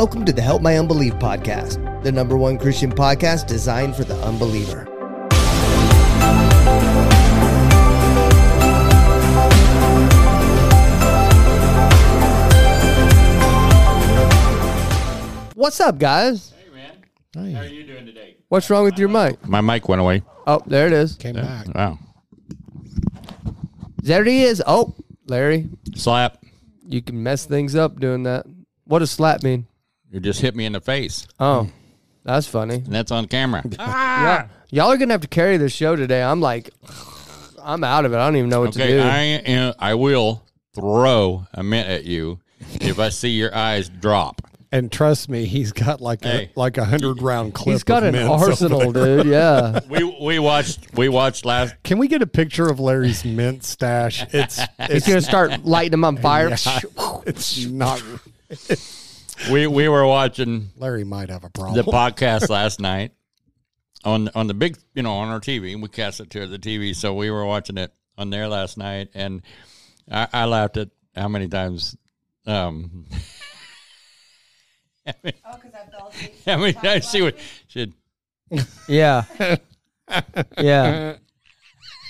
Welcome to the Help My Unbelief podcast, the #1 Christian podcast designed for the unbeliever. What's up, guys? Hey, man. Hi. How are you doing today? What's wrong with your mic? My mic went away. Oh, there it is. Came back. Wow. There he is. Oh, Larry. Slap. You can mess things up doing that. What does slap mean? You just hit me in the face. Oh, that's funny. And that's on camera. Ah! Yeah. Y'all are going to have to carry this show today. I'm like, I'm out of it. I don't even know what to do. I will throw a mint at you if I see your eyes drop. And trust me, he's got like a 100-round clip. He's got an arsenal, dude. Yeah. We watched last. Can we get a picture of Larry's mint stash? He's gonna start lighting them on fire. Yeah, it's not. We were watching. Larry might have a problem. The podcast last night on the big, on our TV. We cast it to the TV, so we were watching it on there last night, and I laughed at how many times. Because I fell asleep. I mean, I see what she did. Yeah. Yeah.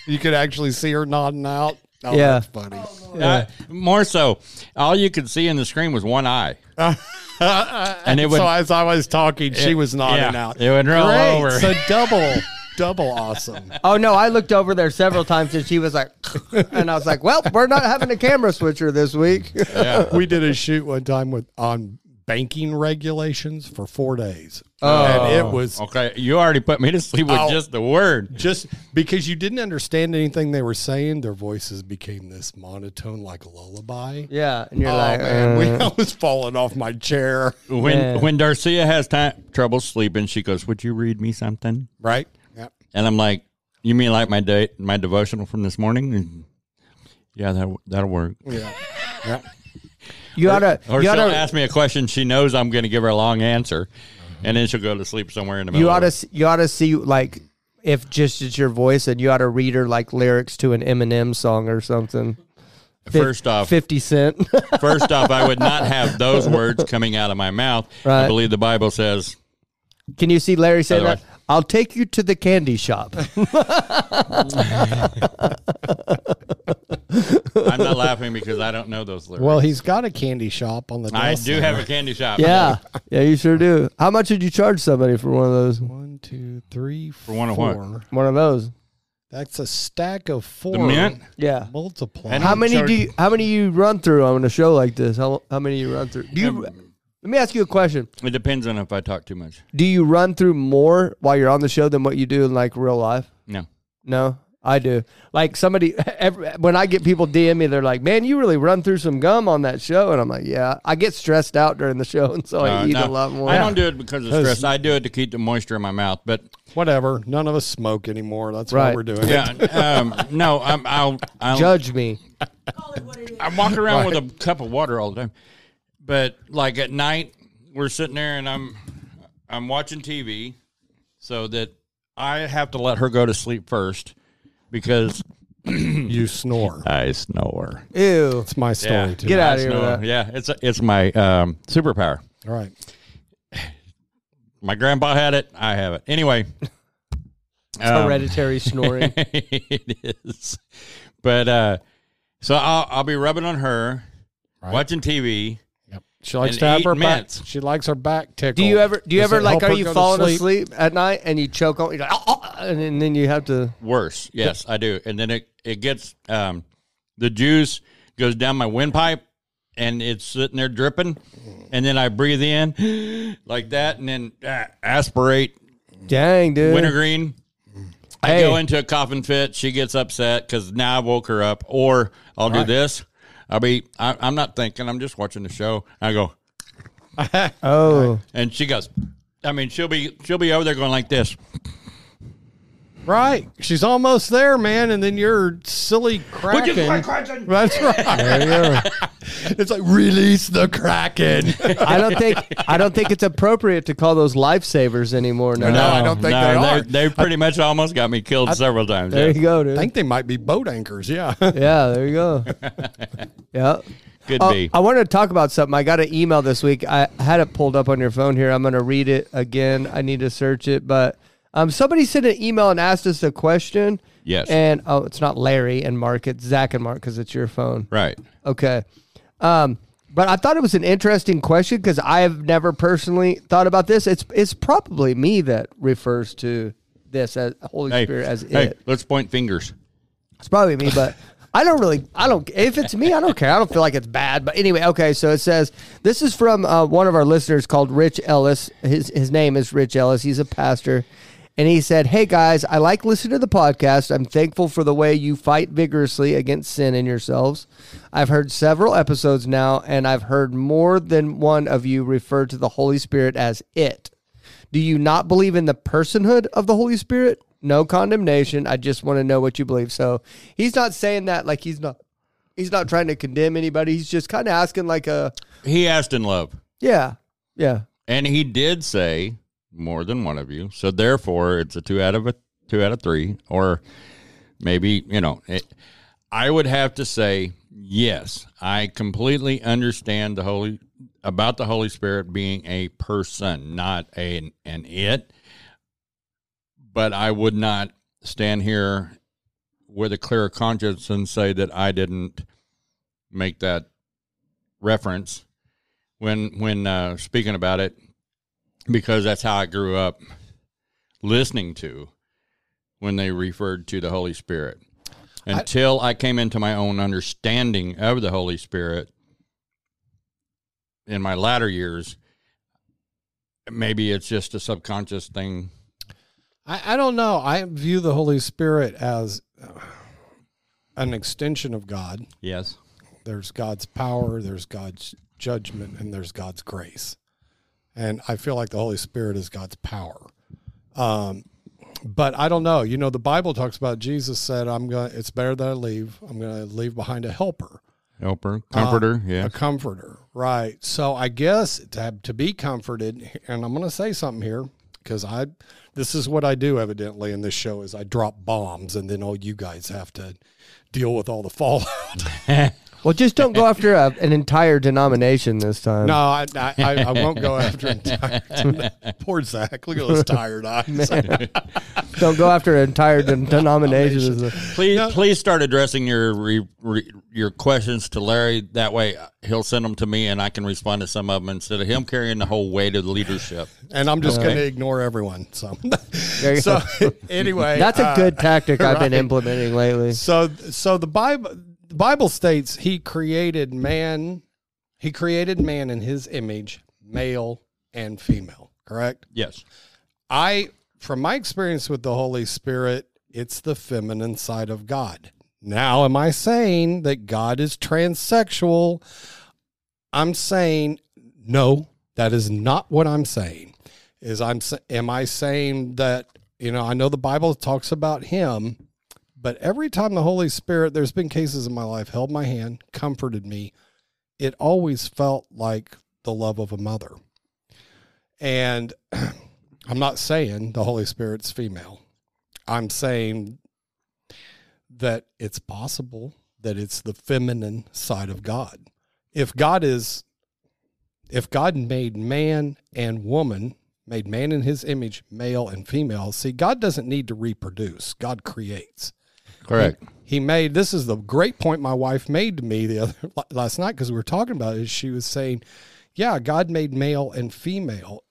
You could actually see her nodding out. Oh, yeah. That's funny. Oh, more so, all you could see in the screen was one eye. And it would, so as I was talking, she was nodding out. It would roll over. So double awesome. Oh, no, I looked over there several times, and she was like, and I was like, well, we're not having a camera switcher this week. Yeah. We did a shoot one time on banking regulations for 4 days. Oh, and it was okay. You already put me to sleep with just the word. Just because you didn't understand anything they were saying, their voices became this monotone, like a lullaby. Yeah, and you're like, man, I was falling off my chair. When Darcia has trouble sleeping, she goes, "Would you read me something?" Right. Yep. And I'm like, "You mean like my devotional from this morning?" And yeah, that'll work. Yeah. Yeah. She'll ask me a question. She knows I'm going to give her a long answer, and then she'll go to sleep somewhere in the middle. You ought to see, like, if just it's your voice, and you ought to read her like lyrics to an Eminem song or something. First off, 50 Cent. First off, I would not have those words coming out of my mouth. Right. I believe the Bible says. Can you see Larry say that? I'll take you to the candy shop. I'm not laughing because I don't know those lyrics. Well, he's got a candy shop on the desk. I do have a candy shop. Yeah. Yeah, you sure do. How much did you charge somebody for one of those? One, two, three, four. For one of what? One of those. That's a stack of 4. The mint? Yeah. Multiply. How many do you run through on a show like this? How many you run through? Let me ask you a question. It depends on if I talk too much. Do you run through more while you're on the show than what you do in, like, real life? No. No? I do. Like, when I get people DM me, they're like, man, you really run through some gum on that show. And I'm like, yeah. I get stressed out during the show, and so I eat a lot more. I don't do it because of stress. I do it to keep the moisture in my mouth. But whatever. None of us smoke anymore. That's why we're doing it. No, I'll judge me. I walk around with a cup of water all the time. But, like, at night, we're sitting there, and I'm watching TV so that I have to let her go to sleep first because... You snore. I snore. Ew. It's my story, too. Get out of here with that. Yeah, it's my superpower. All right. My grandpa had it. I have it. Anyway. It's hereditary snoring. It is. But, so I'll be rubbing on her, watching TV. She likes to have her back. She likes her back tickled. Do you ever like? Are you falling asleep at night and you choke on? You're like, and then you have to. Worse, yes, I do. And then it gets the juice goes down my windpipe, and it's sitting there dripping. And then I breathe in like that, and then aspirate. Dang, dude, wintergreen. I go into a coughing fit. She gets upset because now I woke her up. Or I'll do this. I'm not thinking. I'm just watching the show. I go, oh, and she goes. I mean, she'll be over there going like this. Right, she's almost there, man. And then you're silly Kraken. That's right. There you go. It's like release the Kraken. I don't think it's appropriate to call those lifesavers anymore. No, I don't think they are. They pretty much almost got me killed several times. There you go, dude. I think they might be boat anchors. Yeah. Yeah. There you go. Yeah. Could be. I wanted to talk about something. I got an email this week. I had it pulled up on your phone here. I'm going to read it again. I need to search it. But somebody sent an email and asked us a question. Yes. And, oh, it's not Larry and Mark. It's Zach and Mark because it's your phone. Right. Okay. But I thought it was an interesting question because I have never personally thought about this. It's probably me that refers to this as Holy Spirit as it. Hey, let's point fingers. It's probably me, but... I don't, if it's me, I don't care. I don't feel like it's bad. But anyway, okay, so it says, this is from one of our listeners called Rich Ellis. His name is Rich Ellis. He's a pastor. And he said, hey, guys, I like listening to the podcast. I'm thankful for the way you fight vigorously against sin in yourselves. I've heard several episodes now, and I've heard more than one of you refer to the Holy Spirit as it. Do you not believe in the personhood of the Holy Spirit? No condemnation. I just want to know what you believe. So he's not saying that like he's not trying to condemn anybody. He's just kind of asking he asked in love. Yeah. Yeah. And he did say more than one of you. So therefore it's a two out of three, or maybe, I would have to say, yes, I completely understand about the Holy Spirit being a person, not an it. But I would not stand here with a clear conscience and say that I didn't make that reference when speaking about it, because that's how I grew up listening to when they referred to the Holy Spirit. Until I came into my own understanding of the Holy Spirit in my latter years, maybe it's just a subconscious thing. I don't know. I view the Holy Spirit as an extension of God. Yes. There's God's power, there's God's judgment, and there's God's grace. And I feel like the Holy Spirit is God's power. But I don't know. The Bible talks about Jesus said, it's better that I leave. I'm going to leave behind a helper. Helper, comforter, yeah. A comforter, right. So I guess to be comforted, and I'm going to say something here, because this is what I do evidently in this show is I drop bombs and then all you guys have to deal with all the fallout. Well, just don't go after an entire denomination this time. No, I won't go after an entire denomination. Poor Zach, look at those tired eyes. Don't go after an entire denomination. Please start addressing your questions to Larry. That way he'll send them to me and I can respond to some of them instead of him carrying the whole weight of the leadership. And I'm just going to ignore everyone. So, anyway. That's a good tactic I've been implementing lately. So the Bible... The Bible states he created man in his image, male and female, correct? Yes. From my experience with the Holy Spirit, it's the feminine side of God. Now, am I saying that God is transsexual? I'm saying, no, that is not what I'm saying. Am I saying that, I know the Bible talks about him, but every time the Holy Spirit, there's been cases in my life, held my hand, comforted me, it always felt like the love of a mother. And I'm not saying the Holy Spirit's female. I'm saying that it's possible that it's the feminine side of God. If God made man and woman, made man in his image, male and female, see, God doesn't need to reproduce. God creates. Correct. This is the great point my wife made to me last night, because we were talking about it. She was saying, yeah, God made male and female.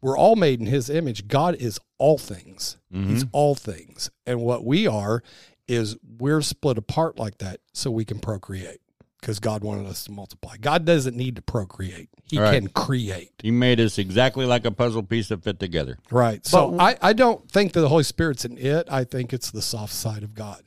We're all made in his image. God is all things. Mm-hmm. He's all things. And what we are is we're split apart like that so we can procreate, because God wanted us to multiply. God doesn't need to procreate. He can create. He made us exactly like a puzzle piece to fit together. Right. So I don't think that the Holy Spirit's an it. I think it's the soft side of God.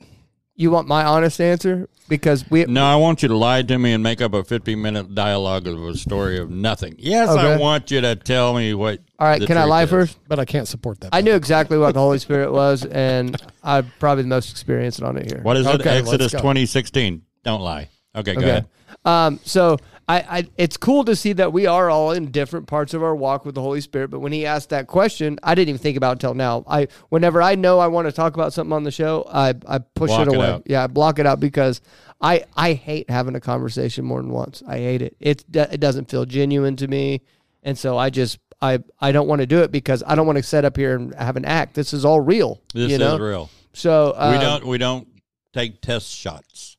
You want my honest answer? Because I want you to lie to me and make up a 50-minute dialogue of a story of nothing. Yes, okay. I want you to tell me what. All right, can I lie first? But I can't support that. I knew exactly what the Holy Spirit was, and I'm probably the most experienced on it here. What is it? Exodus 20:16. Don't lie. Okay, go ahead. So it's cool to see that we are all in different parts of our walk with the Holy Spirit. But when he asked that question, I didn't even think about it until now. Whenever I know I want to talk about something on the show, I push it away. Yeah, I block it out because I hate having a conversation more than once. I hate it. It doesn't feel genuine to me. And so I don't want to do it because I don't want to sit up here and have an act. This is all real. This is real. So we don't take test shots.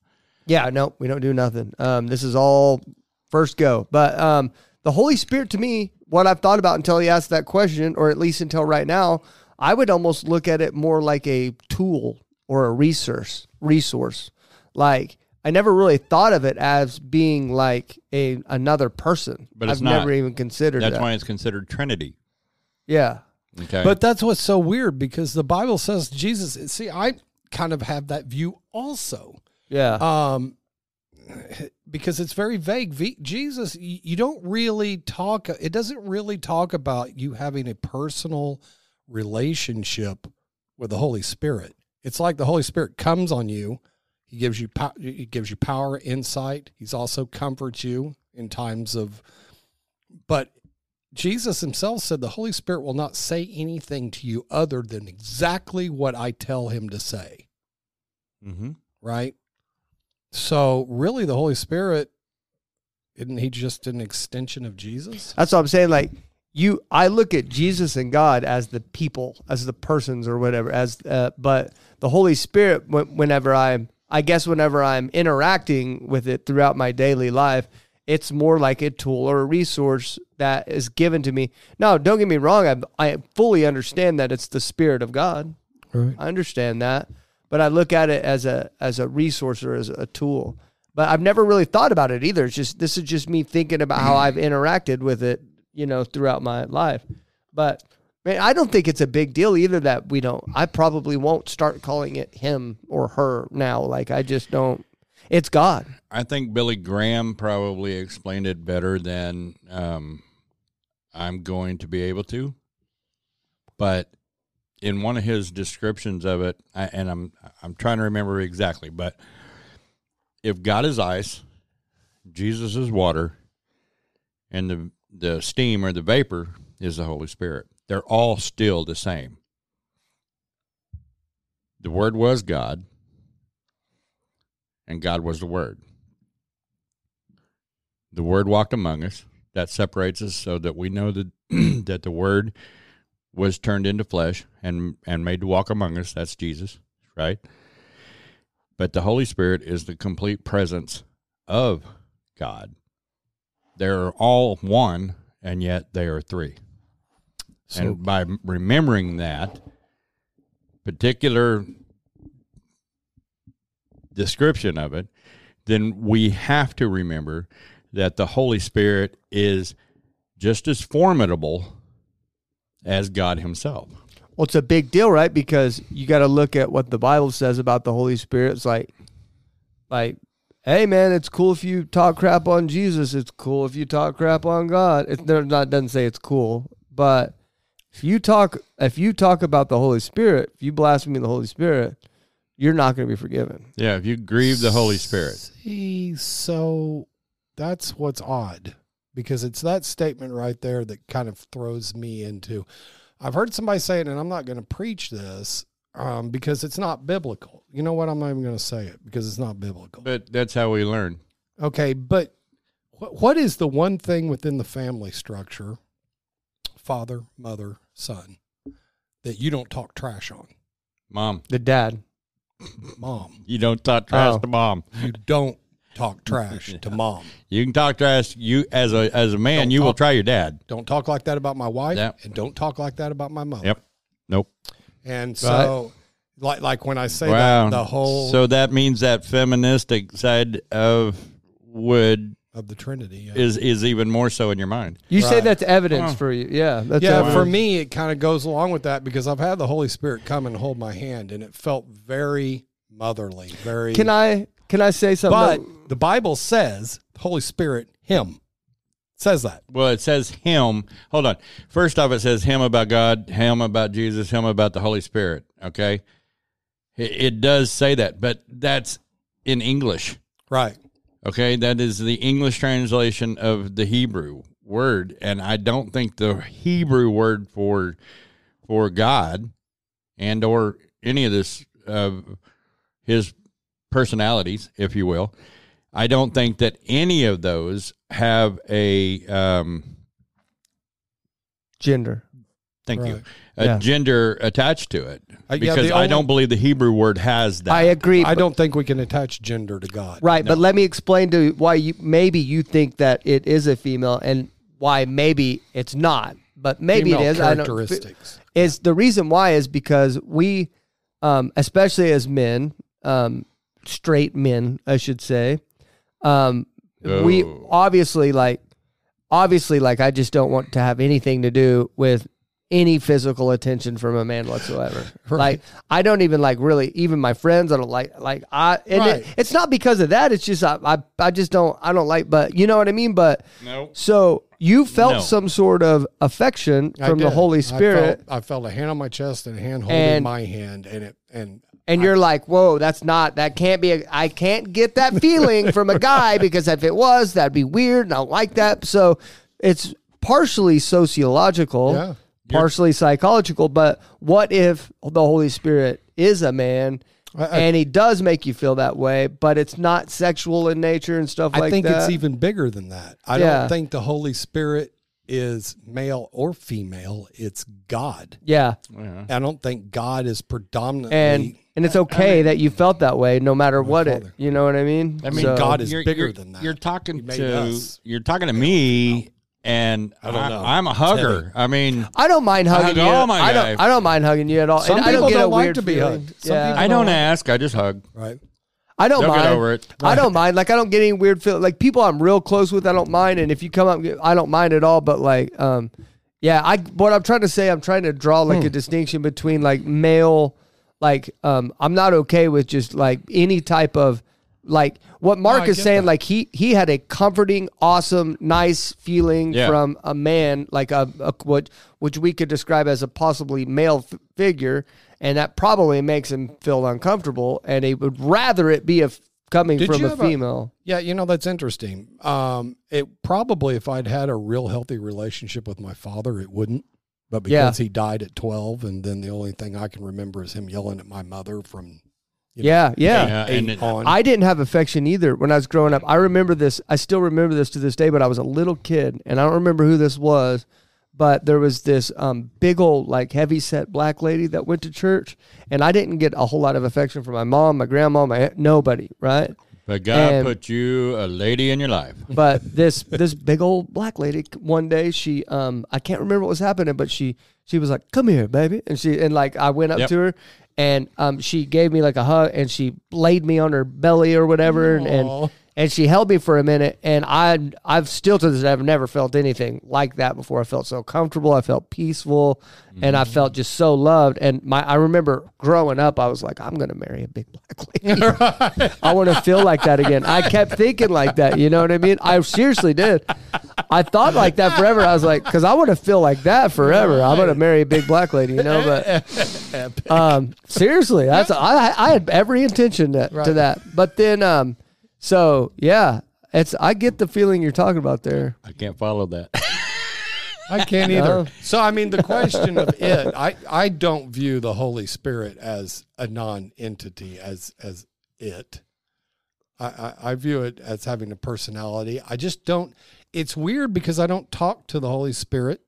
Yeah, no, we don't do nothing. This is all first go. But the Holy Spirit, to me, what I've thought about until he asked that question, or at least until right now, I would almost look at it more like a tool or a resource. Like, I never really thought of it as being like another person. But I've never even considered that. That's why it's considered Trinity. Yeah. Okay. But that's what's so weird, because the Bible says Jesus. See, I kind of have that view also. Yeah. Because it's very vague. Jesus, you don't really talk. It doesn't really talk about you having a personal relationship with the Holy Spirit. It's like the Holy Spirit comes on you. He gives you power, insight. He's also comforts you in times of. But Jesus himself said the Holy Spirit will not say anything to you other than exactly what I tell him to say. Mm-hmm. Right? So really, the Holy Spirit, isn't he just an extension of Jesus? That's what I'm saying. Like, I look at Jesus and God as the people, as the persons or whatever. But the Holy Spirit, whenever I'm interacting with it throughout my daily life, it's more like a tool or a resource that is given to me. Now, don't get me wrong. I fully understand that it's the Spirit of God. Right. I understand that. But I look at it as a resource or as a tool. But I've never really thought about it either. It's just, this is just me thinking about how I've interacted with it, throughout my life. But man, I don't think it's a big deal either that we don't. I probably won't start calling it him or her now. Like, I just don't. It's God. I think Billy Graham probably explained it better than I'm going to be able to. But in one of his descriptions of it, I'm trying to remember exactly, but if God is ice, Jesus is water, and the steam or the vapor is the Holy Spirit, they're all still the same. The Word was God, and God was the Word. The Word walked among us. That separates us so that we know that that the Word was turned into flesh and made to walk among us. That's Jesus, right? But the Holy Spirit is the complete presence of God. They're all one, and yet they are three. So, and by remembering that particular description of it, then we have to remember that the Holy Spirit is just as formidable as God himself. Well, it's a big deal, right? Because you got to look at what the Bible says about the Holy Spirit. It's like, hey, man, it's cool if you talk crap on Jesus. It's cool if you talk crap on God. It doesn't say it's cool, but if you talk about the Holy Spirit, if you blaspheme the Holy Spirit, you're not going to be forgiven. Yeah, if you grieve the Holy Spirit. See, so that's what's odd. Because it's that statement right there that kind of throws me into, I've heard somebody say it, and I'm not going to preach this because it's not biblical. You know what? I'm not even going to say it because it's not biblical. But that's how we learn. Okay, but what is the one thing within the family structure, father, mother, son, that you don't talk trash on? Mom. The dad. Mom. You don't talk trash to mom. You don't talk trash to mom. You can talk trash. You as a man, don't you talk, will try your dad. Don't talk like that about my wife, and don't talk like that about my mother. Yep. Nope. And so, but, like when I say that, the whole. So that means that feministic side of the Trinity is even more so in your mind. You say that's evidence for you. Yeah. That's evidence. For me, it kind of goes along with that because I've had the Holy Spirit come and hold my hand, and it felt very motherly. Very. Can I say something? But the Bible says the Holy Spirit, him. It says that. Well, it says him. Hold on. First off, it says him about God, him about Jesus, him about the Holy Spirit. Okay? It does say that, but that's in English. Right. Okay, that is the English translation of the Hebrew word, and I don't think the Hebrew word for God and or any of this his personalities, if you will, I don't think that any of those have a gender. Thank you. A gender attached to it, because I don't believe the Hebrew word has that. I agree. I don't think we can attach gender to God. Right, no. But let me explain to you why you think that it is a female and why maybe it's not, but maybe female it is. Characteristics. Is the reason why is because we, especially as men, straight men, I should say, we obviously, I just don't want to have anything to do with any physical attention from a man whatsoever. Right. Like, I don't even really, even my friends, I don't like I, and right. It's not because of that. It's just, I just don't, I don't like, but you know what I mean? But no. So you felt some sort of affection from the Holy Spirit. I felt a hand on my chest and a hand holding my hand. And you're like, whoa, that can't be, I can't get that feeling from a guy, because if it was, that'd be weird. And I don't like that. So it's partially sociological. Yeah. Partially psychological, but what if the Holy Spirit is a man and he does make you feel that way, but it's not sexual in nature and stuff like that? I think it's even bigger than that. I don't think the Holy Spirit is male or female. It's God. Yeah. I don't think God is predominantly... And it's okay that you felt that way, no matter what Father. You know what I mean? I mean, so, God is bigger than that. You're talking to me... No. And I don't know. I'm a hugger. I mean, I don't mind hugging you. I don't mind hugging you at all. Some people don't like to be hugged. Yeah. I don't ask. I just hug. Right. I don't mind. Get over it. Right. I don't mind. Like, I don't get any weird feeling. Like, people I'm real close with, I don't mind. And if you come up, I don't mind at all. But what I'm trying to say, I'm trying to draw a distinction between male. I'm not okay with just any type of. What Mark is saying, that. He had a comforting, awesome, nice feeling from a man, which we could describe as a possibly male figure, and that probably makes him feel uncomfortable, and he would rather it be coming from a female. That's interesting. It probably, if I'd had a real healthy relationship with my father, it wouldn't. But because he died at 12, and then the only thing I can remember is him yelling at my mother from... I didn't have affection either when I was growing up. I remember this. I still remember this to this day, but I was a little kid, and I don't remember who this was, but there was this big old, heavy-set black lady that went to church, and I didn't get a whole lot of affection from my mom, my grandma, my aunt, nobody, right? But God put you a lady in your life. But this big old black lady, one day she, I can't remember what was happening, but she was like, "Come here, baby," and I went up to her. And she gave me a hug, and she laid me on her belly or whatever, and she held me for a minute. And I've still to this day, I've never felt anything like that before. I felt so comfortable, I felt peaceful, and I felt just so loved. And I remember growing up, I was like, I'm gonna marry a big black lady. I want to feel like that again. I kept thinking like that. You know what I mean? I seriously did. I thought like that forever. I was like, because I want to feel like that forever. I'm gonna marry a big black lady, you know. But seriously, that's I had every intention to that. But then, I get the feeling you're talking about there. I can't follow that. I can't either. No. So I mean, the question of it, I don't view the Holy Spirit as a non-entity, as it. I view it as having a personality. I just don't. It's weird because I don't talk to the Holy Spirit.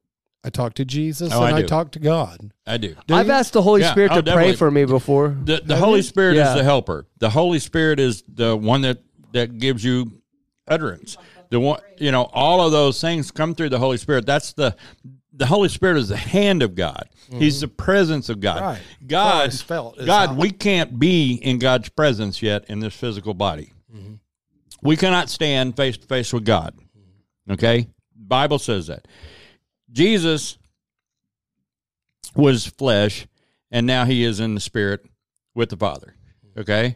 I talk to Jesus and I talk to God. I do. I've asked the Holy Spirit to pray for me before. The Holy Spirit is the helper. The Holy Spirit is the one that gives you utterance. The one, all of those things come through the Holy Spirit. That's the Holy Spirit is the hand of God. Mm-hmm. He's the presence of God. Right. We can't be in God's presence yet in this physical body. Mm-hmm. We cannot stand face to face with God. Okay? Bible says that. Jesus was flesh, and now he is in the spirit with the Father. Okay?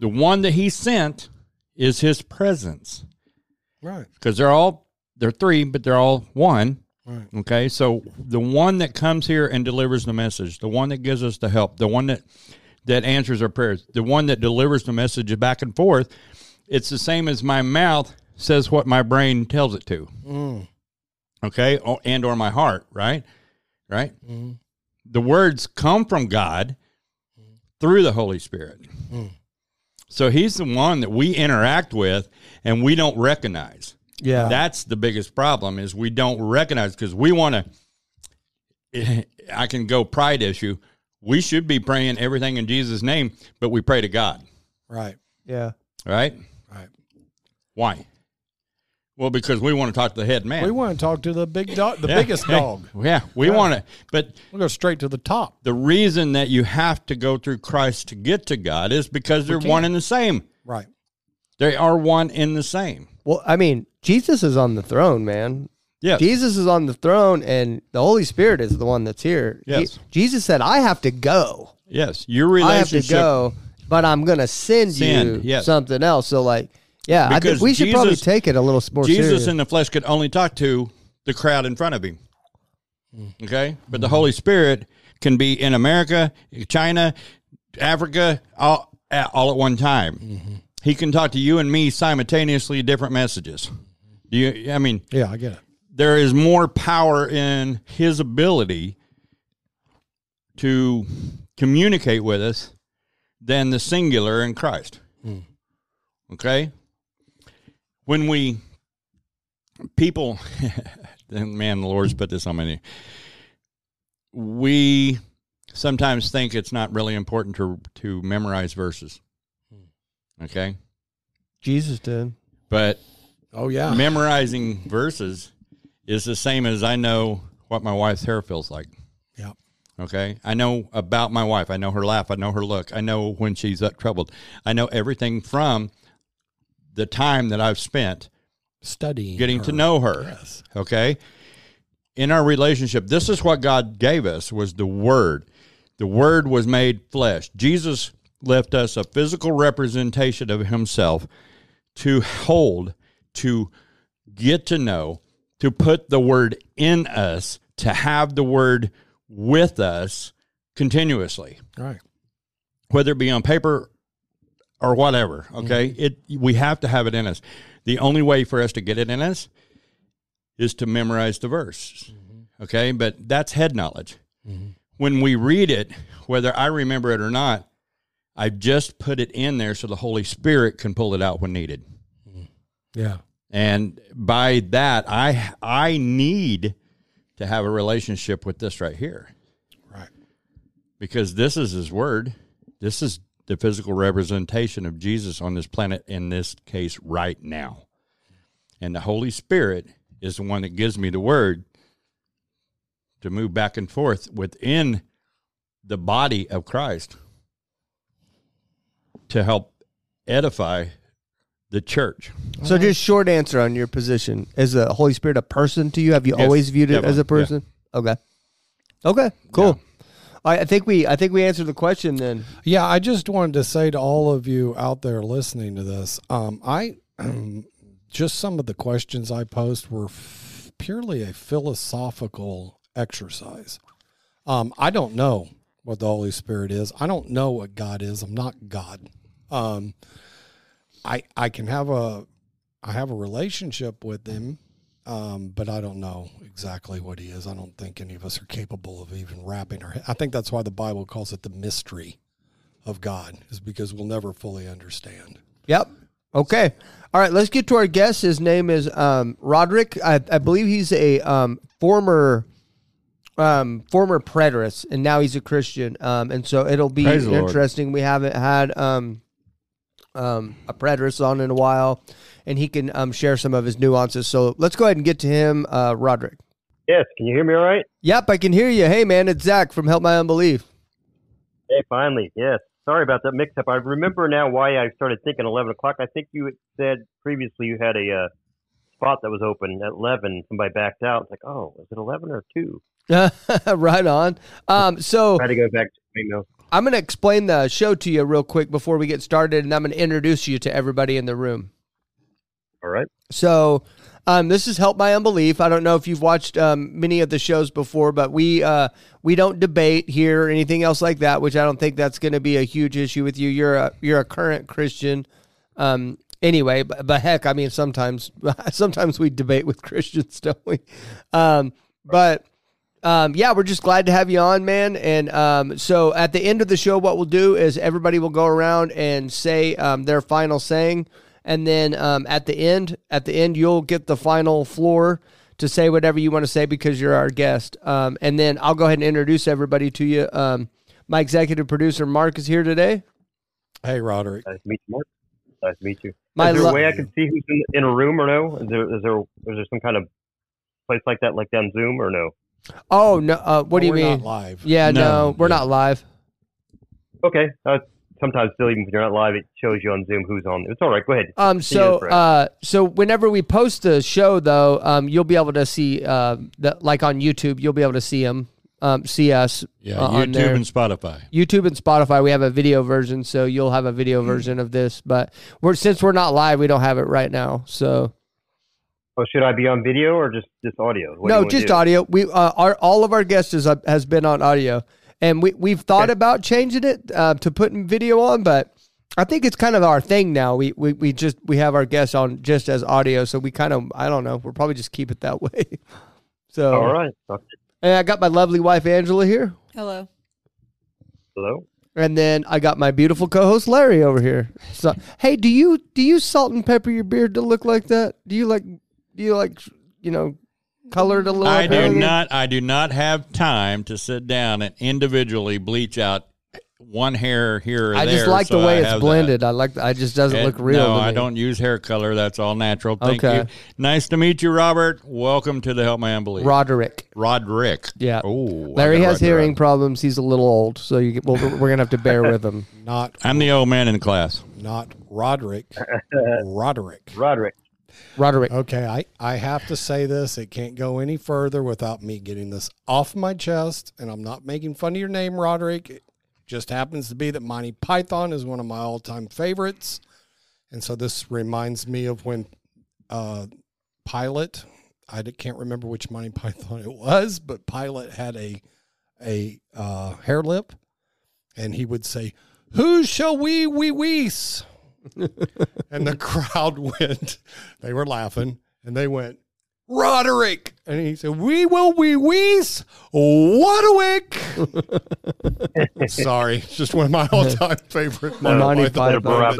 The one that he sent is his presence. Right. Because they're three, but they're all one. Right. Okay? So the one that comes here and delivers the message, the one that gives us the help, the one that answers our prayers, the one that delivers the message back and forth It's the same as my mouth says what my brain tells it to. Mm. Okay? And or my heart, right? Right? Mm. The words come from God through the Holy Spirit. Mm. So he's the one that we interact with and we don't recognize. Yeah. That's the biggest problem is we don't recognize because we want to, I can go pride issue. We should be praying everything in Jesus' name, but we pray to God. Right. Yeah. Right? Right. Why? Well, because we want to talk to the head man. We want to talk to the big dog, the biggest dog. Yeah, we want to. But we'll go straight to the top. The reason that you have to go through Christ to get to God is because they're one and the same. Right. They are one in the same. Well, I mean, Jesus is on the throne, man. Yeah. Jesus is on the throne, and the Holy Spirit is the one that's here. Yes. Jesus said, I have to go. Yes. Your relationship. I have to go, but I'm going to send you something else. So, like. Yeah, because I think we should probably take it a little more seriously. Jesus in the flesh could only talk to the crowd in front of him, okay? But the Holy Spirit can be in America, China, Africa, all at one time. Mm-hmm. He can talk to you and me simultaneously, different messages. Yeah, I get it. There is more power in his ability to communicate with us than the singular in Christ, okay? When people, man, the Lord's put this on my knee. We sometimes think it's not really important to memorize verses. Okay? Jesus did. But memorizing verses is the same as I know what my wife's hair feels like. Yeah. Okay? I know about my wife. I know her laugh. I know her look. I know when she's troubled. I know everything from the time that I've spent studying, getting to know her. Yes. Okay. In our relationship, this is what God gave us was the word. The word was made flesh. Jesus left us a physical representation of himself to hold, to get to know, to put the word in us, to have the word with us continuously. Right. Whether it be on paper or whatever, okay? We have to have it in us. The only way for us to get it in us is to memorize the verse, okay? But that's head knowledge. Mm-hmm. When we read it, whether I remember it or not, I just put it in there so the Holy Spirit can pull it out when needed. Yeah. And by that, I need to have a relationship with this right here. Right. Because this is his word. This is the physical representation of Jesus on this planet, in this case right now. And the Holy Spirit is the one that gives me the word to move back and forth within the body of Christ to help edify the church. So just short answer on your position. Is the Holy Spirit a person to you? Have you always viewed it as a person? Yeah. Okay, cool. Yeah. I think we answered the question then. Yeah, I just wanted to say to all of you out there listening to this, just some of the questions I posed were purely a philosophical exercise. I don't know what the Holy Spirit is. I don't know what God is. I'm not God. I have a relationship with him. But I don't know exactly what he is. I don't think any of us are capable of even wrapping our head. I think that's why the Bible calls it the mystery of God, is because we'll never fully understand. Yep. Okay. All right, let's get to our guest. His name is Roderick. I believe he's a former preterist, and now he's a Christian. And so it'll be interesting. We haven't had a preterist on in a while, and he can share some of his nuances. So let's go ahead and get to him, Roderick. Yes, can you hear me all right? Yep, I can hear you. Hey, man, it's Zach from Help My Unbelief. Hey, finally, yes. Sorry about that mix-up. I remember now why I started thinking 11 o'clock. I think you said previously you had a spot that was open at 11. Somebody backed out. It's like, oh, is it 11 or 2? Right on. So I had to go back to my email. I'm going to explain the show to you real quick before we get started, and I'm going to introduce you to everybody in the room. All right. So this is Help My Unbelief. I don't know if you've watched many of the shows before, but we don't debate here or anything else like that, which I don't think that's going to be a huge issue with you. You're a current Christian, Anyway, but heck, I mean, sometimes we debate with Christians, don't we? Yeah, we're just glad to have you on, man. And so at the end of the show, what we'll do is everybody will go around and say their final saying. And then at the end, you'll get the final floor to say whatever you want to say because you're our guest. And then I'll go ahead and introduce everybody to you. My executive producer, Mark, is here today. Hey, Roderick. Nice to meet you, Mark. Nice to meet you. Is there a way I can see who's in a room or no? Is there some kind of place like that, like on Zoom or no? Oh, no. What do you mean? We're not live. Yeah, no, we're not live. Okay. Sometimes still, even if you're not live, it shows you on Zoom who's on. It's all right. Go ahead. So whenever we post the show, though, you'll be able to see, like on YouTube, you'll be able to see them, see us. Yeah, YouTube and Spotify. YouTube and Spotify. We have a video version, so you'll have a video version of this. But since we're not live, we don't have it right now, so... Oh, should I be on video or just audio? No, just audio. We all of our guests has been on audio, and we've thought about changing it to putting video on, but I think it's kind of our thing now. We have our guests on just as audio, so we kind of, I don't know, we'll probably just keep it that way. So all right, and I got my lovely wife Angela here. Hello. Hello. And then I got my beautiful co-host Larry over here. So hey, do you salt and pepper your beard to look like that? Do you like, you know, color it a little? I do not. I do not have time to sit down and individually bleach out one hair here or there. I just like the way it's blended. I like. I just doesn't look real. No, I don't use hair color. That's all natural. Thank you. Nice to meet you, Robert. Welcome to the Help My Unbelief. Roderick. Yeah. Oh, Larry has hearing problems. He's a little old, so we're gonna have to bear with him. I'm the old man in class. Not Roderick. Roderick. Roderick. Okay, I have to say this. It can't go any further without me getting this off my chest, and I'm not making fun of your name, Roderick. It just happens to be that Monty Python is one of my all-time favorites, and so this reminds me of when Pilate, I can't remember which Monty Python it was, but Pilate had a hair lip, and he would say, "Who shall we weese?" And the crowd went, they were laughing, and they went, "Roderick." And he said, "We will we wees, Wadowick." Sorry, it's just one of my all-time favorite Monty Python.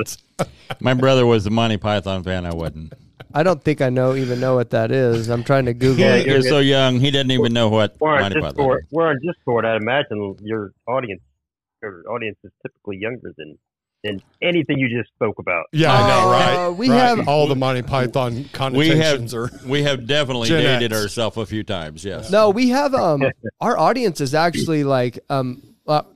My brother was the Monty Python fan. I wasn't. I don't think I even know what that is. I'm trying to Google it. You're so young, he doesn't even know what Monty Python is. We're on Discord. I imagine your audience is typically younger than anything you just spoke about. Yeah, I know, right? We have all the Monty Python connotations. We have definitely dated ourselves a few times. Yes. No, we have our audience is actually like our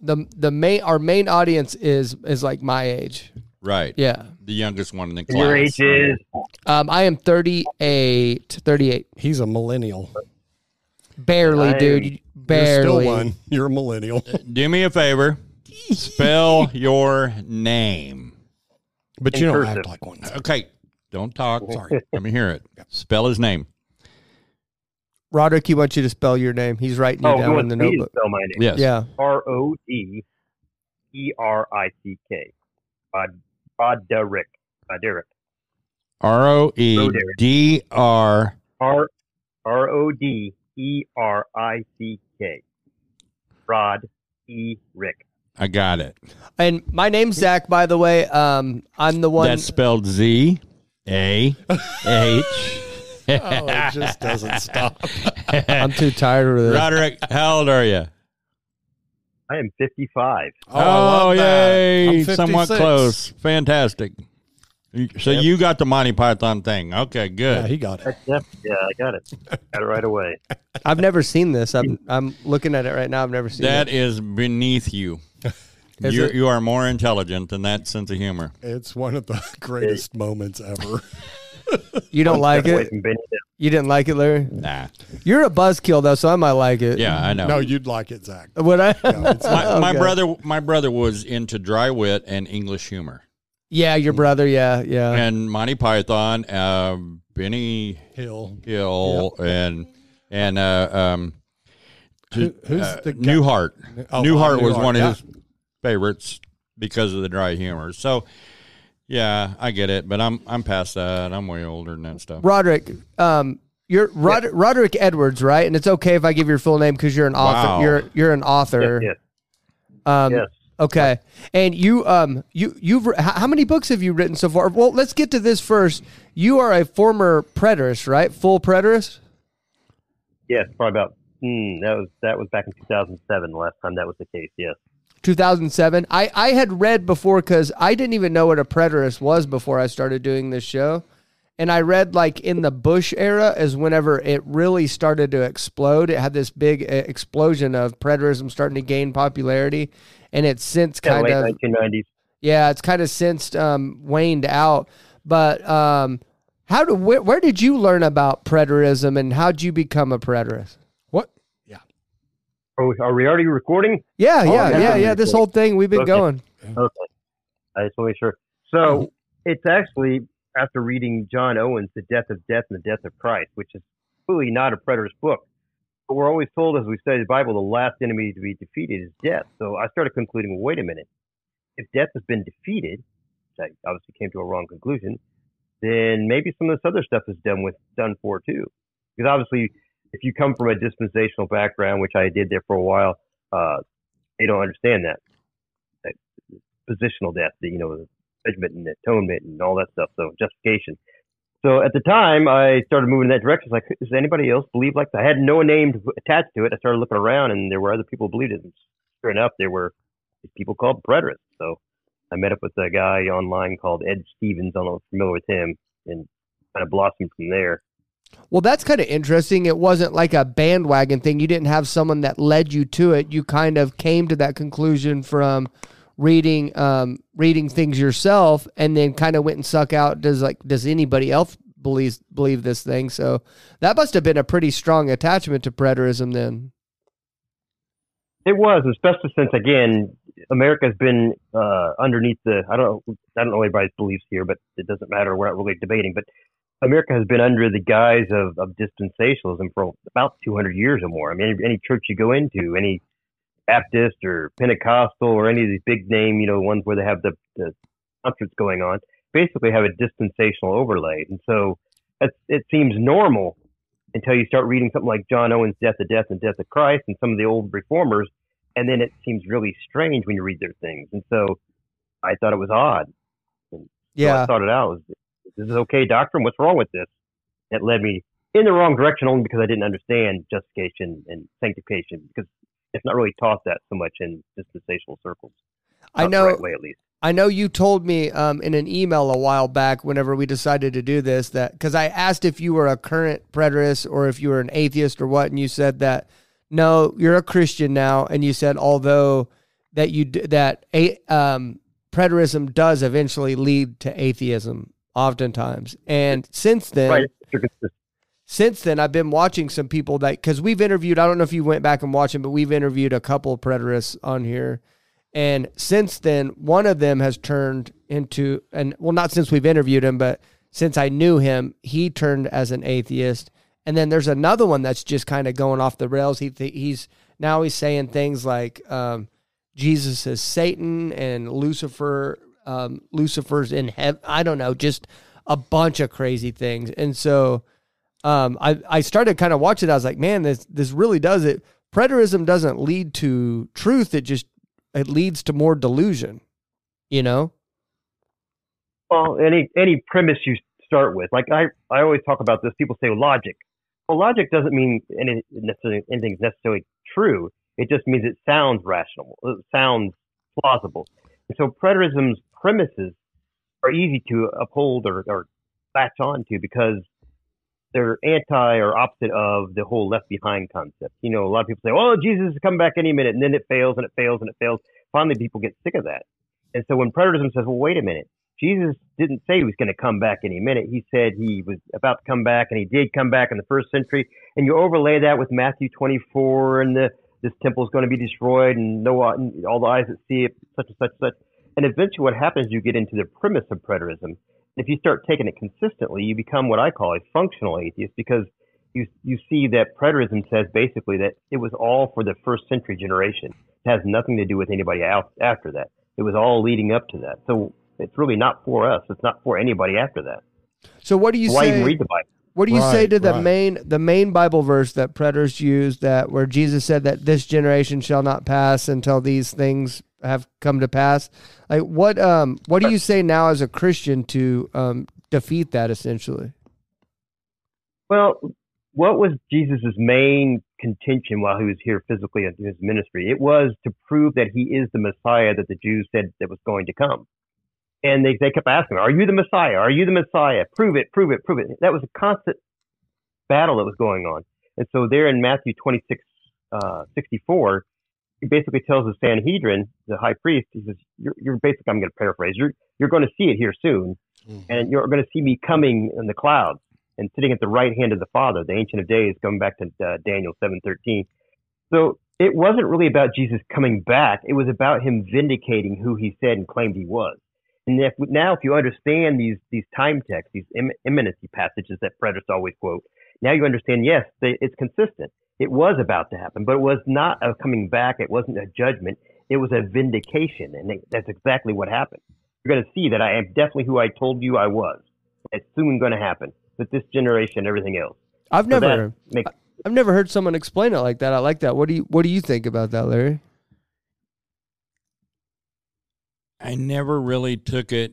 main audience is like my age. Right. Yeah. The youngest one in the class. Your age is? I am 38. He's a millennial. Barely, dude. Barely. You're still one. You're a millennial. Do me a favor. Spell your name. But you don't act like one. Okay. Don't talk. Sorry. Let me hear it. Spell his name. Roderick, he wants you to spell your name. He's writing you down in the notebook. Spell my name. Yes. Yeah. Roderrick. Roderick. Roderick. Roderick. I got it. And my name's Zach, by the way. I'm the one that's spelled Z-A-H. Oh, it just doesn't stop. I'm too tired of this. Roderick, how old are you? I am 55. Oh yay! Somewhat close. Fantastic. So you got the Monty Python thing. Okay, good. Yeah, he got it. Yeah, I got it. Got it right away. I've never seen this. I'm looking at it right now. I've never seen that. That is beneath you. You are more intelligent than that sense of humor. It's one of the greatest moments ever. You don't like it? You didn't like it, Larry? Nah. You're a buzzkill, though, so I might like it. Yeah, I know. No, you'd like it, Zach. Would I? No, my brother was into dry wit and English humor. Yeah, your brother, yeah. And Monty Python, Benny Hill, yep. Who's the guy? Newhart. Newhart was one of his favorites because of the dry humor. So Yeah, I get it, but I'm past that. I'm way older than that stuff. Roderick, you're Roderick Edwards, right? And it's okay if I give your full name because you're an author. Wow. You're an author. Yes. Yes. Okay. And you've how many books have you written so far? Well, let's get to this first. You are a former preterist, right? Full preterist? Yes, probably about that was back in 2007 the last time that was the case, yes. 2007. I had read before because I didn't even know what a preterist was before I started doing this show. And I read like in the Bush era is whenever it really started to explode. It had this big explosion of preterism starting to gain popularity. And it's since kind of... late 1990s. Yeah, it's kind of since waned out. But where did you learn about preterism and how did you become a preterist? Are we already recording? Yeah. This whole thing, we've been going. Okay. I just want to make sure. So it's actually after reading John Owen's The Death of Death and The Death of Christ, which is really not a preterist book. But we're always told as we study the Bible, the last enemy to be defeated is death. So I started concluding, wait a minute. If death has been defeated, which I obviously came to a wrong conclusion, then maybe some of this other stuff is done for too. Because obviously... if you come from a dispensational background, which I did there for a while, they don't understand that positional death, the judgment and atonement and all that stuff. So justification. So at the time I started moving in that direction. Like, does anybody else believe like that? I had no name attached to it. I started looking around and there were other people who believed it. And sure enough, there were people called preterists. So I met up with a guy online called Ed Stevens. I don't know if you're familiar with him, and kind of blossomed from there. Well, that's kind of interesting. It wasn't like a bandwagon thing. You didn't have someone that led you to it. You kind of came to that conclusion from reading things yourself, and then kind of went and suck out. Does anybody else believe this thing? So that must have been a pretty strong attachment to preterism then. It was, especially since again America's been underneath the. I don't know anybody's beliefs here, but it doesn't matter. We're not really debating, but. America has been under the guise of dispensationalism for about 200 years or more. I mean, any church you go into, any Baptist or Pentecostal or any of these big name, ones where they have the concerts going on, basically have a dispensational overlay. And so it seems normal until you start reading something like John Owen's Death of Death and Death of Christ and some of the old reformers. And then it seems really strange when you read their things. And so I thought it was odd. And yeah. So I thought it out. This is okay doctrine. What's wrong with this? That led me in the wrong direction only because I didn't understand justification and sanctification because it's not really taught that so much in dispensational circles. I know, right way, at least. I know you told me in an email a while back whenever we decided to do this that because I asked if you were a current preterist or if you were an atheist or what, and you said that no, you're a Christian now, and you said although that preterism does eventually lead to atheism. Oftentimes. And since then, I've been watching some people that, cause we've interviewed, I don't know if you went back and watched them, but we've interviewed a couple of preterists on here. And since then, one of them has turned into, and well, not since we've interviewed him, but since I knew him, he turned as an atheist. And then there's another one that's just kind of going off the rails. He's saying things like, Jesus is Satan and Lucifer's in heaven. I don't know, just a bunch of crazy things. And so I started kind of watching it. I was like, man, this really does it. Preterism doesn't lead to truth. It leads to more delusion, Well, any premise you start with, like I always talk about this. People say logic. Well, logic doesn't mean anything's necessarily true. It just means it sounds rational. It sounds plausible. So preterism's premises are easy to uphold or latch on to because they're anti or opposite of the whole left behind concept. A lot of people say, oh, Jesus is coming back any minute, and then it fails and it fails and it fails. Finally, people get sick of that. And so when preterism says, well, wait a minute, Jesus didn't say he was going to come back any minute. He said he was about to come back, and he did come back in the first century. And you overlay that with Matthew 24 and this temple is going to be destroyed and all the eyes that see it, such and such and such. And eventually what happens, you get into the premise of preterism. If you start taking it consistently, you become what I call a functional atheist because you see that preterism says basically that it was all for the first century generation. It has nothing to do with anybody else after that. It was all leading up to that. So It's really not for us. It's not for anybody after that. So what do you say? Why even read the Bible? What do you say to the main Bible verse that preterists use, that where Jesus said that this generation shall not pass until these things have come to pass? Like, what do you say now as a Christian to defeat that, essentially? Well, what was Jesus's main contention while he was here physically in his ministry? It was to prove that he is the Messiah that the Jews said that was going to come. And they kept asking, are you the Messiah? Are you the Messiah? Prove it, prove it, prove it. That was a constant battle that was going on. And so there in Matthew 26, 64, he basically tells the Sanhedrin, the high priest, he says, you're basically, I'm going to paraphrase, you're going to see it here soon. Mm-hmm. And you're going to see me coming in the clouds and sitting at the right hand of the Father, the Ancient of Days, going back to Daniel 7:13. So it wasn't really about Jesus coming back. It was about him vindicating who he said and claimed he was. And if you understand these time texts, these imminency passages that preterists always quote, now you understand, yes, it's consistent. It was about to happen, but it was not a coming back. It wasn't a judgment. It was a vindication, and that's exactly what happened. You're going to see that I am definitely who I told you I was. It's soon going to happen with this generation and everything else. I've never heard someone explain it like that. I like that. What do you think about that, Larry? I never really took the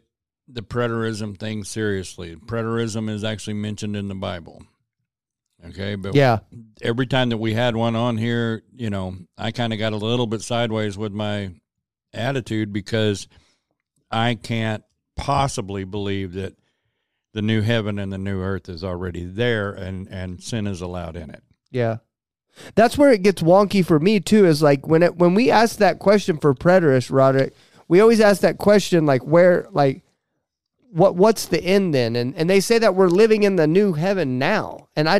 preterism thing seriously. Preterism is actually mentioned in the Bible. Okay, but yeah, every time that we had one on here, you know, I kind of got a little bit sideways with my attitude because I can't possibly believe that the new heaven and the new earth is already there and sin is allowed in it. Yeah. That's where it gets wonky for me too, is like when we ask that question for preterists, Roderick, we always ask that question, like, what's the end then? And they say that we're living in the new heaven now. And I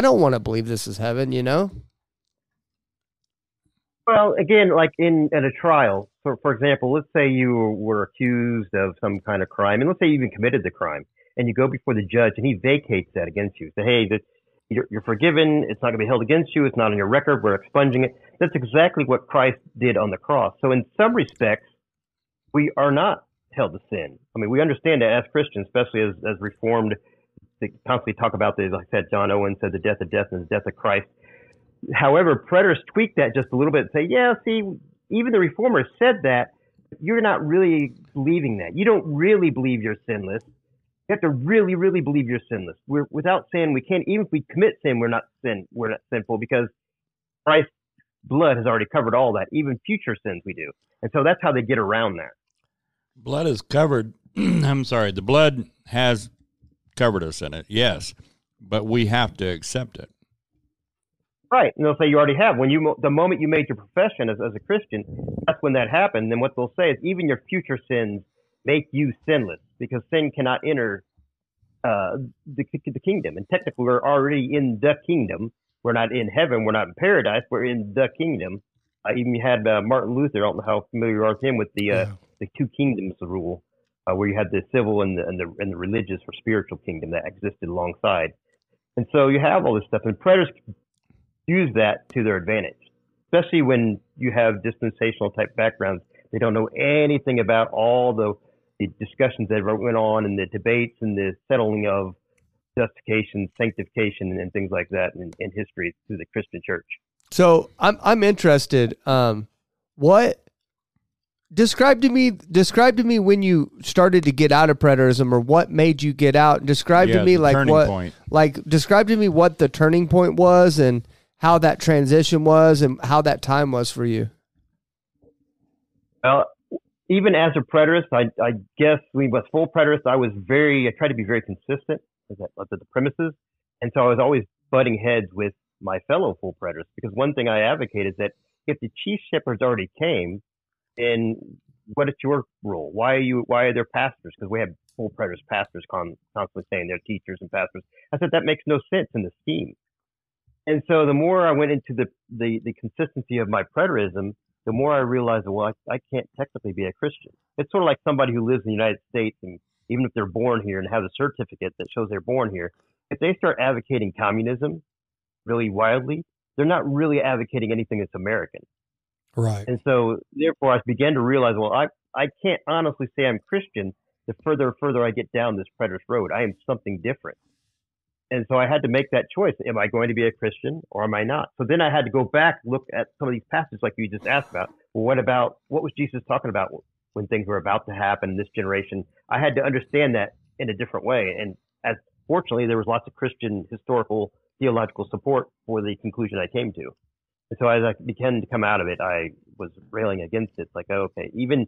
don't want to believe this is heaven, you know? Well, again, like at a trial, for example, let's say you were accused of some kind of crime, and let's say you even committed the crime, and you go before the judge, and he vacates that against you. Say, hey, you're forgiven. It's not going to be held against you. It's not on your record. We're expunging it. That's exactly what Christ did on the cross. So in some respects, we are not held to sin. I mean, we understand that as Christians, especially as Reformed, they constantly talk about this. Like I said, John Owen said, the death of death and the death of Christ. However, preterists tweak that just a little bit and say, yeah, see, even the Reformers said that. You're not really believing that. You don't really believe you're sinless. You have to really, really believe you're sinless. Without sin, we can't. Even if we commit sin, we're not sin. We're not sinful because Christ's blood has already covered all that, even future sins we do. And so that's how they get around that. Blood is covered. I'm sorry. The blood has covered us in it. Yes. But we have to accept it. Right. And they'll say you already have. The moment you made your profession as a Christian, that's when that happened. Then what they'll say is even your future sins make you sinless because sin cannot enter the kingdom. And technically we're already in the kingdom. We're not in heaven. We're not in paradise. We're in the kingdom. I even had Martin Luther, I don't know how familiar you are with him, with the two kingdoms rule, where you had the civil and the religious or spiritual kingdom that existed alongside. And so you have all this stuff, and preterists use that to their advantage, especially when you have dispensational type backgrounds. They don't know anything about all the discussions that went on and the debates and the settling of justification, sanctification, and things like that in history through the Christian church. So I'm interested. Describe to me when you started to get out of preterism, or what made you get out. Describe to me describe to me what the turning point was, and how that transition was, and how that time was for you. Well, even as a preterist, I guess we was full preterist. I tried to be very consistent with the premises, and so I was always butting heads with my fellow full preterists, because one thing I advocate is that if the chief shepherds already came, then what is your role? Why are there pastors? Because we have full preterist pastors constantly saying they're teachers and pastors. I said that makes no sense in the scheme. And so the more I went into the consistency of my preterism, the more I realized, well, I can't technically be a Christian. It's sort of like somebody who lives in the United States, and even if they're born here and have a certificate that shows they're born here, if they start advocating communism really wildly, they're not really advocating anything that's American. Right. And so therefore I began to realize, well, I, I can't honestly say I'm Christian the further and further I get down this preterist road. I am something different. And so I had to make that choice. Am I going to be a Christian or am I not? So then I had to go back, look at some of these passages like you just asked about. Well, what was Jesus talking about when things were about to happen in this generation? I had to understand that in a different way. And as fortunately, there was lots of Christian historical theological support for the conclusion I came to. And so as I began to come out of it, I was railing against it. It's like, oh, okay, even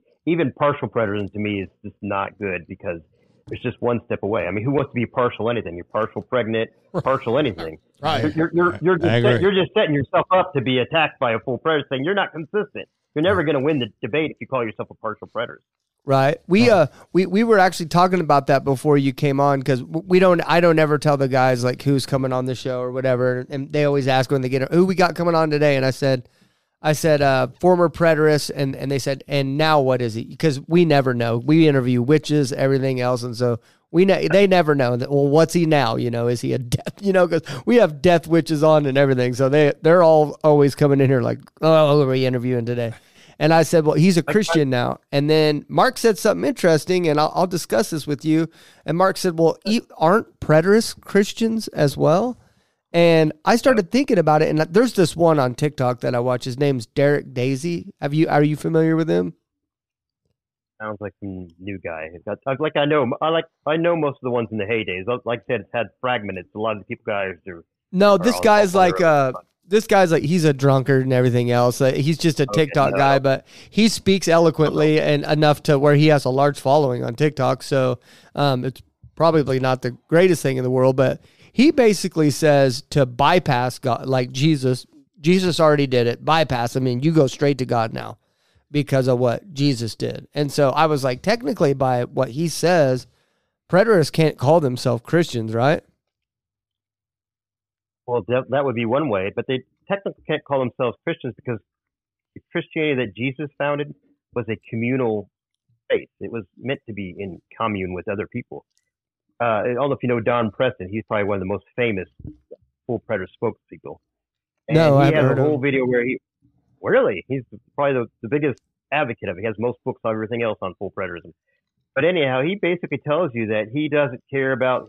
partial preterism to me is just not good because it's just one step away. I mean, who wants to be partial anything? You're partial pregnant, partial anything. Right. You're just setting yourself up to be attacked by a full preterist thing. You're not consistent. You're never going to win the debate if you call yourself a partial preterist. Right. We were actually talking about that before you came on because I don't ever tell the guys like who's coming on the show or whatever, and they always ask when they get who we got coming on today, and I said former preterist, and they said, and now what is he? Because we never know. We interview witches, everything else, and so they never know that. Well, what's he now? You know, is he a death? You know, because we have death witches on and everything, so they're all always coming in here like, oh, who are we interviewing today? And I said, well, he's a Christian now. And then Mark said something interesting, and I'll discuss this with you. And Mark said, well, aren't preterists Christians as well? And I started thinking about it. And there's this one on TikTok that I watch. His name's Derek Daisy. Are you familiar with him? Sounds like some new guy. I know most of the ones in the heydays. Like I said, it's had fragmented. A lot of the people guys do. No, this guy's like this guy's like, he's a drunkard and everything else. He's just a TikTok guy, but he speaks eloquently and enough to where he has a large following on TikTok. So it's probably not the greatest thing in the world, but he basically says to bypass God, like Jesus. Jesus already did it. Bypass. I mean, you go straight to God now because of what Jesus did. And so I was like, technically by what he says, preterists can't call themselves Christians, right? Well, that would be one way, but they technically can't call themselves Christians because the Christianity that Jesus founded was a communal faith. It was meant to be in commune with other people. I don't know if you know Don Preston. He's probably one of the most famous full preterist spokespeople. And he has a whole video where he's probably the biggest advocate of it. He has most books on everything else on full preterism. But anyhow, he basically tells you that he doesn't care about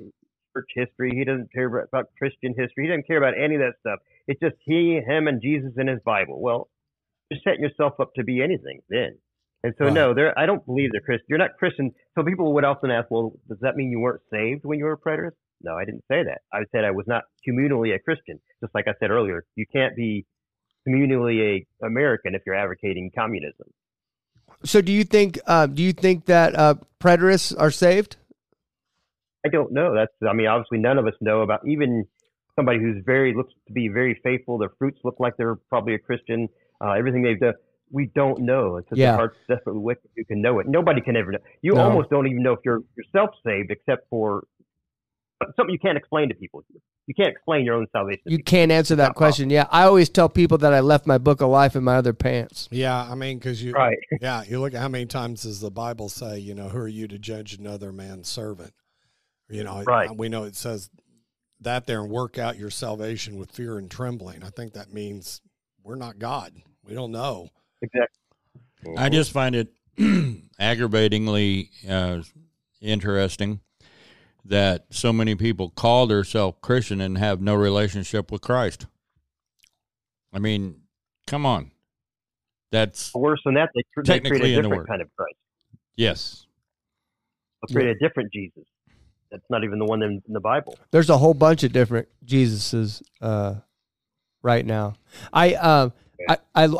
church history. He doesn't care about Christian history. He doesn't care about any of that stuff. It's just him and Jesus and his Bible. Well, you're setting yourself up to be anything then. And so, I don't believe they're Christian. You're not Christian. So people would often ask, well, does that mean you weren't saved when you were a preterist? No, I didn't say that. I said I was not communally a Christian. Just like I said earlier, you can't be communally a American if you're advocating communism. So do you think that preterists are saved? I don't know. Obviously none of us know about even somebody who's looks to be very faithful. Their fruits look like they're probably a Christian. Everything they've done, we don't know. It's the heart's desperately wicked. You can know it. Nobody can ever know. Almost don't even know if you're yourself saved, except for something you can't explain to people. You can't explain your own salvation. You can't answer that question. Yeah, I always tell people that I left my book of life in my other pants. Yeah, I mean, because you, right? Yeah, you look at how many times does the Bible say, you know, who are you to judge another man's servant? You know, right. We know it says that there, and work out your salvation with fear and trembling. I think that means we're not God. We don't know. Exactly. I just find it aggravatingly interesting that so many people call themselves Christian and have no relationship with Christ. I mean, come on. That's worse than that. They create a different kind of Christ. Yes. They create a different Jesus. That's not even the one in the Bible. There's a whole bunch of different Jesuses right now. I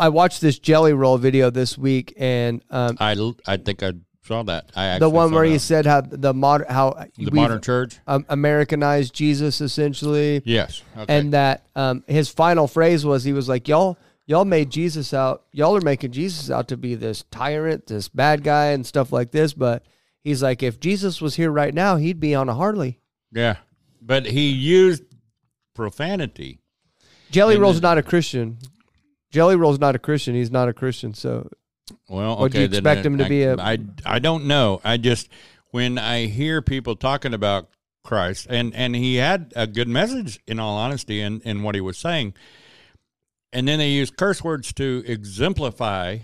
watched this Jelly Roll video this week, and I think I saw that. The one where he said how the modern church Americanized Jesus essentially. Yes, okay. And that his final phrase was he was like, y'all made Jesus out. Y'all are making Jesus out to be this tyrant, this bad guy, and stuff like this, but. He's like, if Jesus was here right now, he'd be on a Harley. Yeah, but he used profanity. Jelly Roll's not a Christian. Jelly Roll's not a Christian. He's not a Christian, so would you expect him to be a... I don't know. I just, when I hear people talking about Christ, and he had a good message, in all honesty, in what he was saying, and then they use curse words to exemplify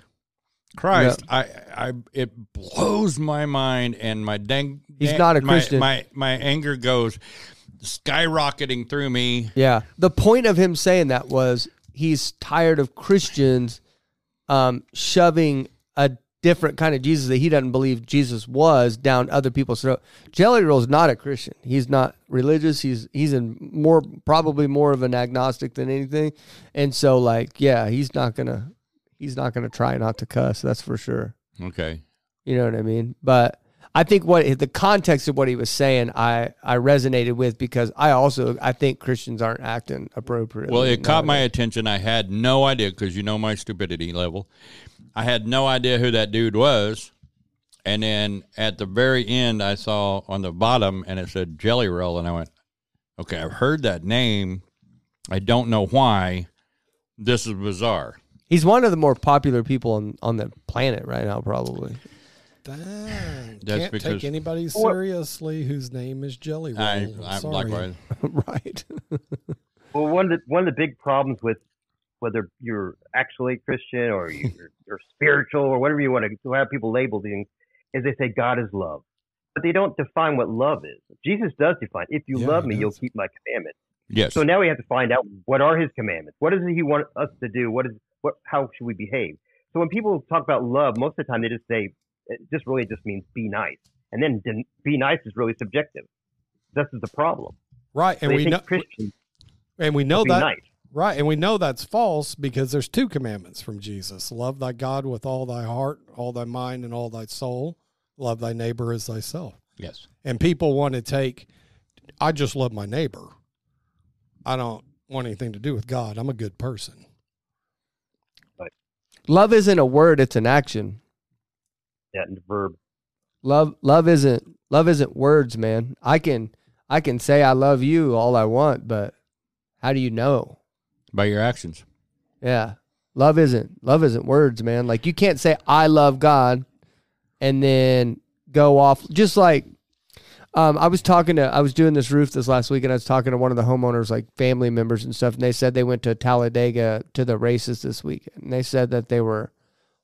Christ, yeah. I it blows my mind, and my he's not a Christian. My anger goes skyrocketing through me. Yeah. The point of him saying that was he's tired of Christians shoving a different kind of Jesus that he doesn't believe Jesus was down other people's throat. Jelly Roll's not a Christian. He's not religious. He's in probably more of an agnostic than anything. And so, like, yeah, he's not gonna try not to cuss. That's for sure. Okay, you know what I mean. But I think what the context of what he was saying, I resonated with, because I think Christians aren't acting appropriately. Well, it caught my attention. I had no idea, because you know my stupidity level. I had no idea who that dude was. And then at the very end, I saw on the bottom, and it said Jelly Roll. And I went, okay, I've heard that name. I don't know why. This is bizarre. He's one of the more popular people on the planet right now, probably. Dang. Can't take anybody seriously whose name is Jelly Roll. I'm sorry. Right. Well, one of the big problems with whether you're actually Christian or you're spiritual or whatever you want to have people label things, is they say God is love. But they don't define what love is. Jesus does define, if you love me, you'll keep my commandments. Yes. So now we have to find out, what are his commandments? What does he want us to do? How should we behave? So when people talk about love, most of the time they just say, it just really just means be nice. And then be nice is really subjective. This is the problem. Right. And we know that. Nice. Right. And we know that's false, because there's two commandments from Jesus. Love thy God with all thy heart, all thy mind, and all thy soul. Love thy neighbor as thyself. Yes. And people want to take, I just love my neighbor. I don't want anything to do with God. I'm a good person. Right. Love isn't a word. It's an action. Yeah, and a verb. Love isn't words, man. I can say I love you all I want, but how do you know? By your actions. Yeah. Love isn't words, man. Like, you can't say I love God and then go off. Just like I was doing this roof this last week, and I was talking to one of the homeowners, like family members and stuff, and they said they went to Talladega to the races this weekend, and they said that they were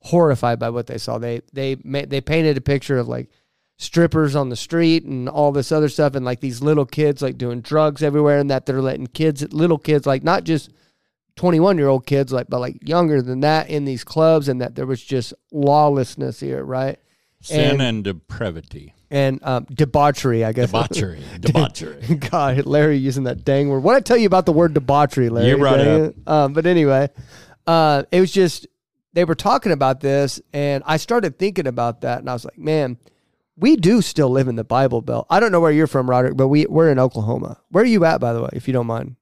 horrified by what they saw. They painted a picture of like strippers on the street and all this other stuff, and like these little kids like doing drugs everywhere, and that they're letting little kids, like not just 21-year-old kids, like, but like younger than that, in these clubs, and that there was just lawlessness here, right? Sin and depravity. And debauchery, I guess. Debauchery. God, Larry using that dang word. What I tell you about the word debauchery, Larry? You brought it up. But anyway, it was just, they were talking about this, and I started thinking about that, and I was like, man, we do still live in the Bible Belt. I don't know where you're from, Roderick, but we're in Oklahoma. Where are you at, by the way, if you don't mind?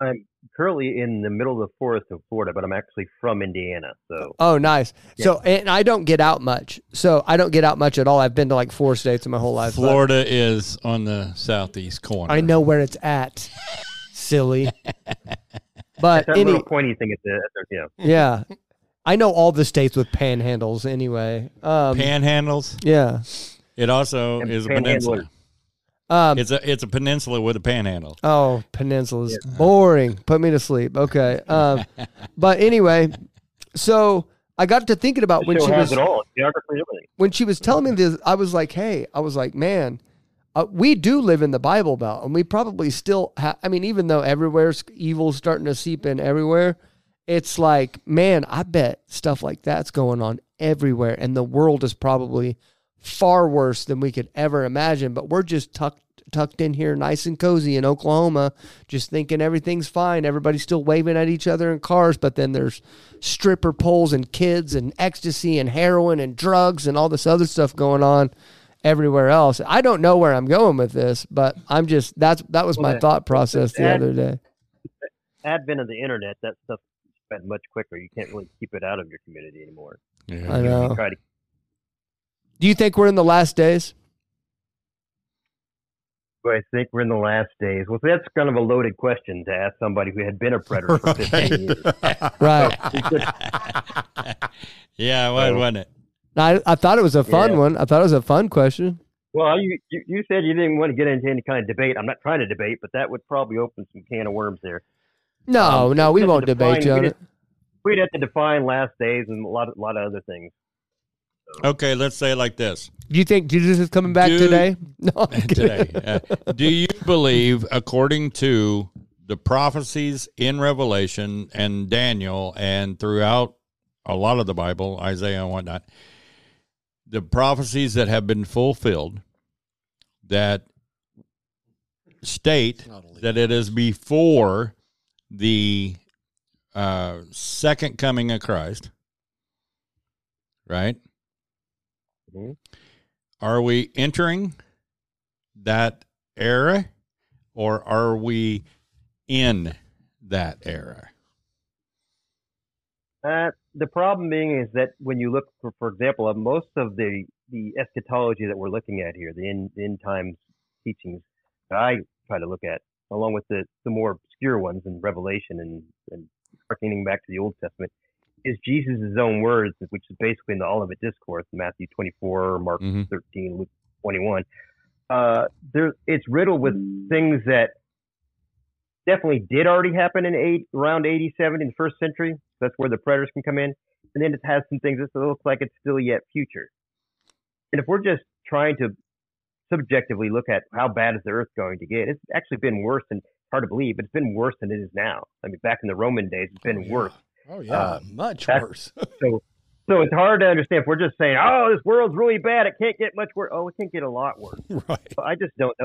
I'm currently in the middle of the forest of Florida, but I'm actually from Indiana. So. Oh, nice. Yeah. So, and I don't get out much. So I don't get out much at all. I've been to like 4 states in my whole life. Florida is on the southeast corner. I know where it's at, silly. But that little pointy thing at the yeah. Yeah. I know all the states with panhandles anyway. Panhandles? Yeah. It also is a peninsula. It's a peninsula with a panhandle. Oh, peninsula is boring. Put me to sleep. Okay. But anyway, so I got to thinking about when she was telling me this, I was like, man, we do live in the Bible Belt, and we probably still have, I mean, even though everywhere's evil's starting to seep in everywhere, it's like, man, I bet stuff like that's going on everywhere, and the world is probably far worse than we could ever imagine, but we're just tucked in here nice and cozy in Oklahoma, just thinking everything's fine. Everybody's still waving at each other in cars, but then there's stripper poles and kids and ecstasy and heroin and drugs and all this other stuff going on everywhere else. I don't know where I'm going with this, but I'm just, that was my thought process the other day. Advent of the internet, that stuff spent much quicker. You can't really keep it out of your community anymore. Yeah. I know. Do you think we're in the last days? I think we're in the last days. Well, that's kind of a loaded question to ask somebody who had been a preterist for 15 years. Right. Yeah, wasn't it? I thought it was a fun one. I thought it was a fun question. Well, you said you didn't want to get into any kind of debate. I'm not trying to debate, but that would probably open some can of worms there. No, we won't debate you on it. We'd have to define last days and a lot of other things. Okay, let's say it like this. Do you think Jesus is coming back today? No, today. Do you believe, according to the prophecies in Revelation and Daniel and throughout a lot of the Bible, Isaiah and whatnot, the prophecies that have been fulfilled that state that it is before the second coming of Christ, right? Mm-hmm. Are we entering that era, or are we in that era? The problem being is that when you look, for example, at most of the eschatology that we're looking at here, the end times teachings that I try to look at, along with the more obscure ones in Revelation and harkening back to the Old Testament, is Jesus' own words, which is basically in the Olivet Discourse, Matthew 24, Mark 13, Luke 21. It's riddled with things that definitely did already happen in around 80, 70, in the first century. That's where the preterists can come in. And then it has some things that looks like it's still yet future. And if we're just trying to subjectively look at how bad is the earth going to get, it's actually been worse, and hard to believe, but it's been worse than it is now. I mean, back in the Roman days, it's been worse. Oh, yeah, much worse. so it's hard to understand if we're just saying, oh, this world's really bad, it can't get much worse. Oh, it can't get a lot worse. Right. But I just don't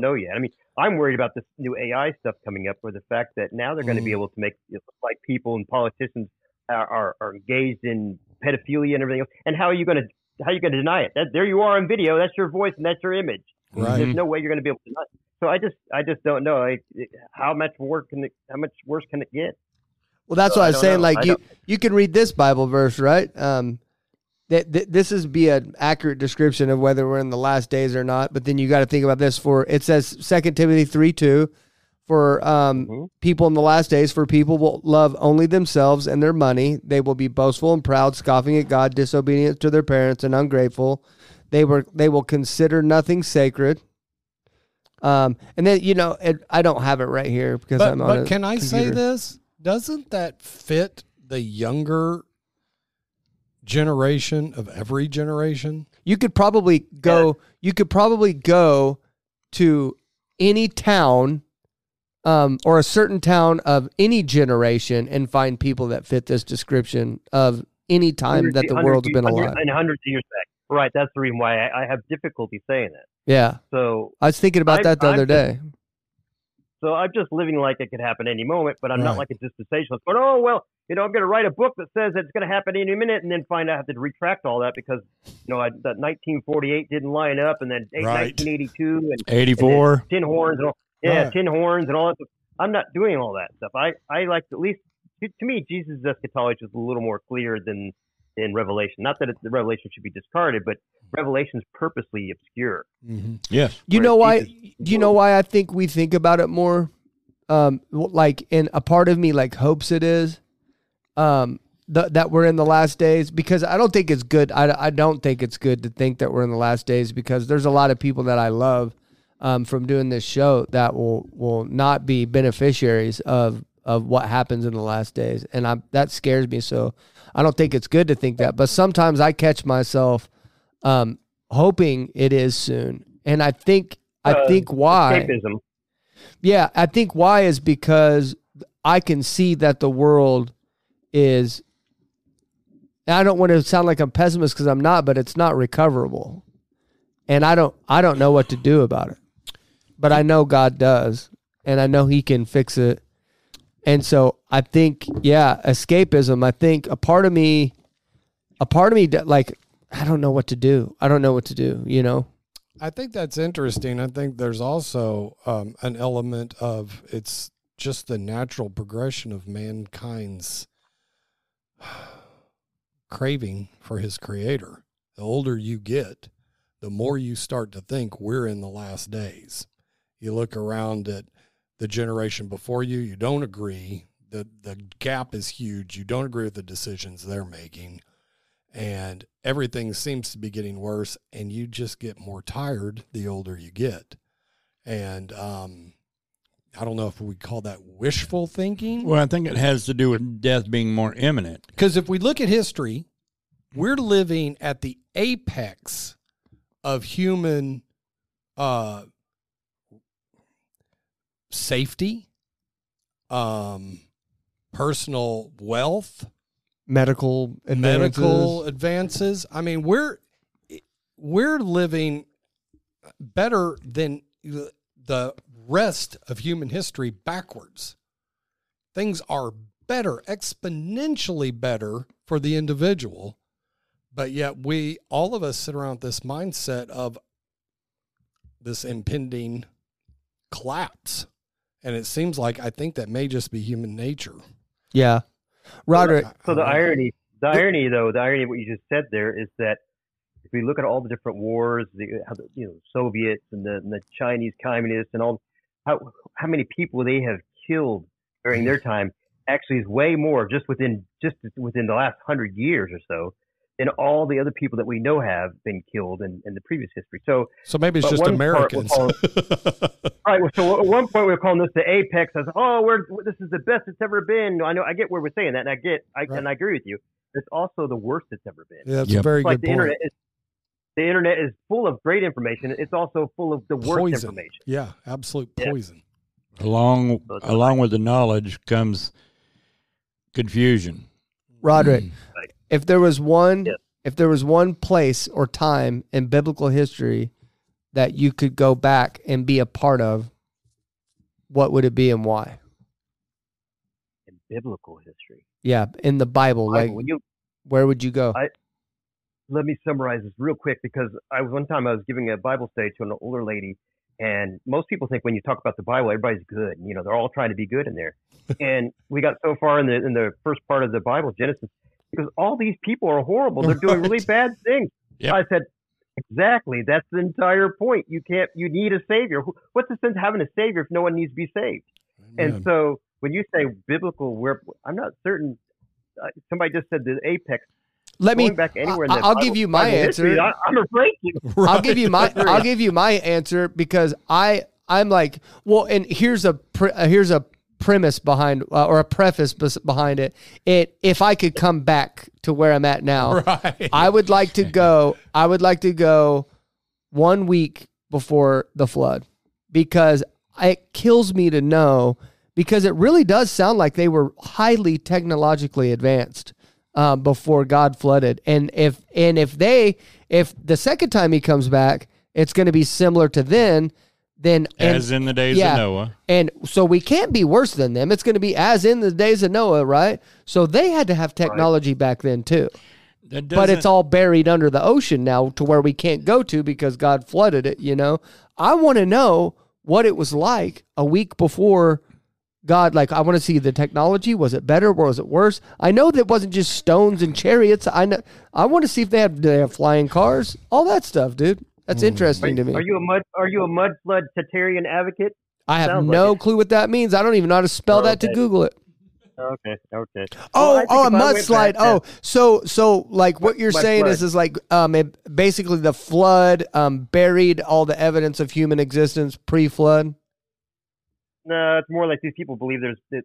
know yet. I mean, I'm worried about this new AI stuff coming up, or the fact that now they're going to be able to make it look like people and politicians are engaged in pedophilia and everything else. And how are you going to deny it? That, there you are on video. That's your voice and that's your image. Right. There's no way you're going to be able to deny it. So I just don't know. How much worse can it get? Well, that's what I was saying. Like you can read this Bible verse, right? This is be an accurate description of whether we're in the last days or not. But then you got to think about this. For it says 2 Timothy 3:2, for people in the last days, for people will love only themselves and their money. They will be boastful and proud, scoffing at God, disobedient to their parents, and ungrateful. They will consider nothing sacred. And then I don't have it right here because I'm on. But can I say this? Doesn't that fit the younger generation of every generation? You could probably go to any town or a certain town of any generation and find people that fit this description of any time that the world's been alive. And hundreds of years back. Right, that's the reason why I have difficulty saying it. Yeah. So I was thinking about that the other day. So I'm just living like it could happen any moment, but I'm not like a dispensationalist. But I'm going to write a book that says it's going to happen any minute, and then find out I have to retract all that because that 1948 didn't line up, and then 1982 and 84, and tin horns and all, tin horns and all that stuff. I'm not doing all that stuff. I like to, at least to me, Jesus' eschatology is a little more clear than in Revelation. Not that the Revelation should be discarded, but Revelation's purposely obscure. Mm-hmm. Yes. You know why I think we think about it more? Like, and a part of me like hopes it is that we're in the last days, because I don't think it's good. I don't think it's good to think that we're in the last days, because there's a lot of people that I love from doing this show that will not be beneficiaries of what happens in the last days. And that scares me. So I don't think it's good to think that, but sometimes I catch myself hoping it is soon. And I think why, escapism. Yeah, I think why is because I can see that the world is, and I don't want to sound like I'm pessimist, cause I'm not, but it's not recoverable. And I don't know what to do about it, but I know God does. And I know he can fix it. And so I think, escapism. I think a part of me, like, I don't know what to do. I think that's interesting. I think there's also an element of it's just the natural progression of mankind's craving for his creator. The older you get, the more you start to think we're in the last days. You look around at the generation before you, you don't agree. The gap is huge. You don't agree with the decisions they're making. And everything seems to be getting worse, and you just get more tired the older you get. And I don't know if we call that wishful thinking. Well, I think it has to do with death being more imminent. Because if we look at history, we're living at the apex of human safety, personal wealth, medical advances. I mean, we're living better than the rest of human history backwards. Things are better, exponentially better for the individual, but yet we, all of us, sit around this mindset of this impending collapse. And it seems like, I think that may just be human nature. Yeah. Roderick. So the irony, of what you just said there is that if we look at all the different wars, Soviets and the Chinese communists and all, how many people they have killed during their time actually is way more just within the last 100 years or so than all the other people that we know have been killed in the previous history. So maybe it's just Americans. Right. Well, so at one point we're calling this the apex. As this is the best it's ever been. I know. I get where we're saying that, and I agree with you. It's also the worst it's ever been. Yeah, that's a very good point. The internet is full of great information. It's also full of the worst information. Yeah, absolute poison. Yeah. Along with the knowledge comes confusion. Roderick, right. If there was one place or time in biblical history that you could go back and be a part of, what would it be and why? In biblical history. Yeah, in the Bible. Where would you go? Let me summarize this real quick, because one time I was giving a Bible study to an older lady, and most people think when you talk about the Bible, everybody's good. They're all trying to be good in there. And we got so far in the first part of the Bible, Genesis, because all these people are horrible. They're doing really bad things. Yep. I said, exactly. That's the entire point. You need a savior. What's the sense of having a savior if no one needs to be saved? Amen. And so when you say biblical, I'm not certain. Somebody just said the apex. I'll give you my answer. I'm afraid you. Right. I'll give you my answer, because I'm like, well, and here's a premise behind or a preface behind it. If I could come back to where I'm at now, right. I would like to go 1 week before the flood, because it kills me to know, because it really does sound like they were highly technologically advanced. Before God flooded, and if the second time He comes back, it's going to be similar to then as in the days of Noah, and so we can't be worse than them. It's going to be as in the days of Noah, right? So they had to have technology back then too, but it's all buried under the ocean now, to where we can't go to because God flooded it. I want to know what it was like a week before God. Like, I want to see the technology. Was it better? Was it worse? I know that it wasn't just stones and chariots. I know. I want to see if they have flying cars, all that stuff, dude. That's interesting to me. Are you a mud flood Tatarian advocate? I have no clue what that means. I don't even know how to spell that to Google it. Okay. Oh, a mudslide. So like what you're saying flood is like basically the flood buried all the evidence of human existence pre-flood. No, it's more like these people believe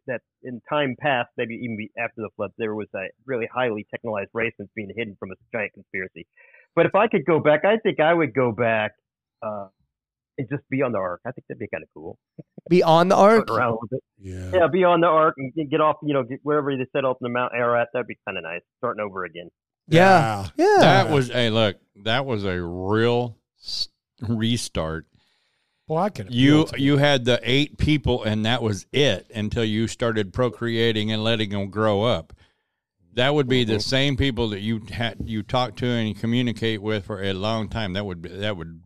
that in time past, maybe even after the flood, there was a really highly technologized race that's being hidden from a giant conspiracy. But if I could go back, I think I would go back and just be on the ark. I think that'd be kind of cool. Be on the ark? Yeah, be on the ark and get off, get wherever they set off in the Mount Ararat. That'd be kind of nice, starting over again. Yeah. That was a real restart. Well, you had the 8 people, and that was it until you started procreating and letting them grow up. That would be the same people that you talk to and communicate with for a long time. That would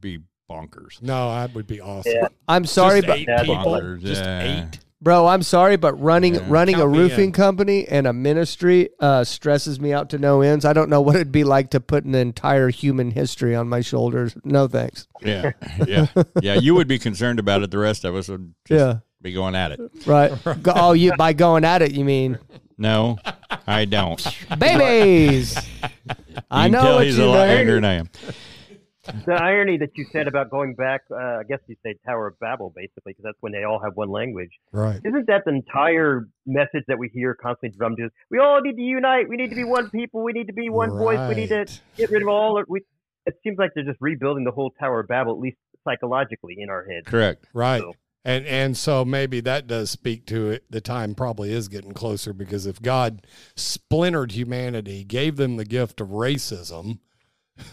be bonkers. No, that would be awesome. Yeah. I'm sorry, but 8 people, just 8. Bro, I'm sorry, but running a roofing company and a ministry stresses me out to no ends. I don't know what it'd be like to put an entire human history on my shoulders. No thanks. Yeah. You would be concerned about it. The rest of us would just be going at it. Right. Oh, you by going at it, you mean? No, I don't. Babies. I know what you mean. He's a lot younger than I am. The irony that you said about going back, I guess you say Tower of Babel, basically, because that's when they all have one language. Right. Isn't that the entire message that we hear constantly drummed to? We all need to unite. We need to be one people. We need to be one voice. We need to get rid of all. It seems like they're just rebuilding the whole Tower of Babel, at least psychologically in our heads. Correct. Right. So. And so maybe that does speak to it. The time probably is getting closer, because if God splintered humanity, gave them the gift of racism,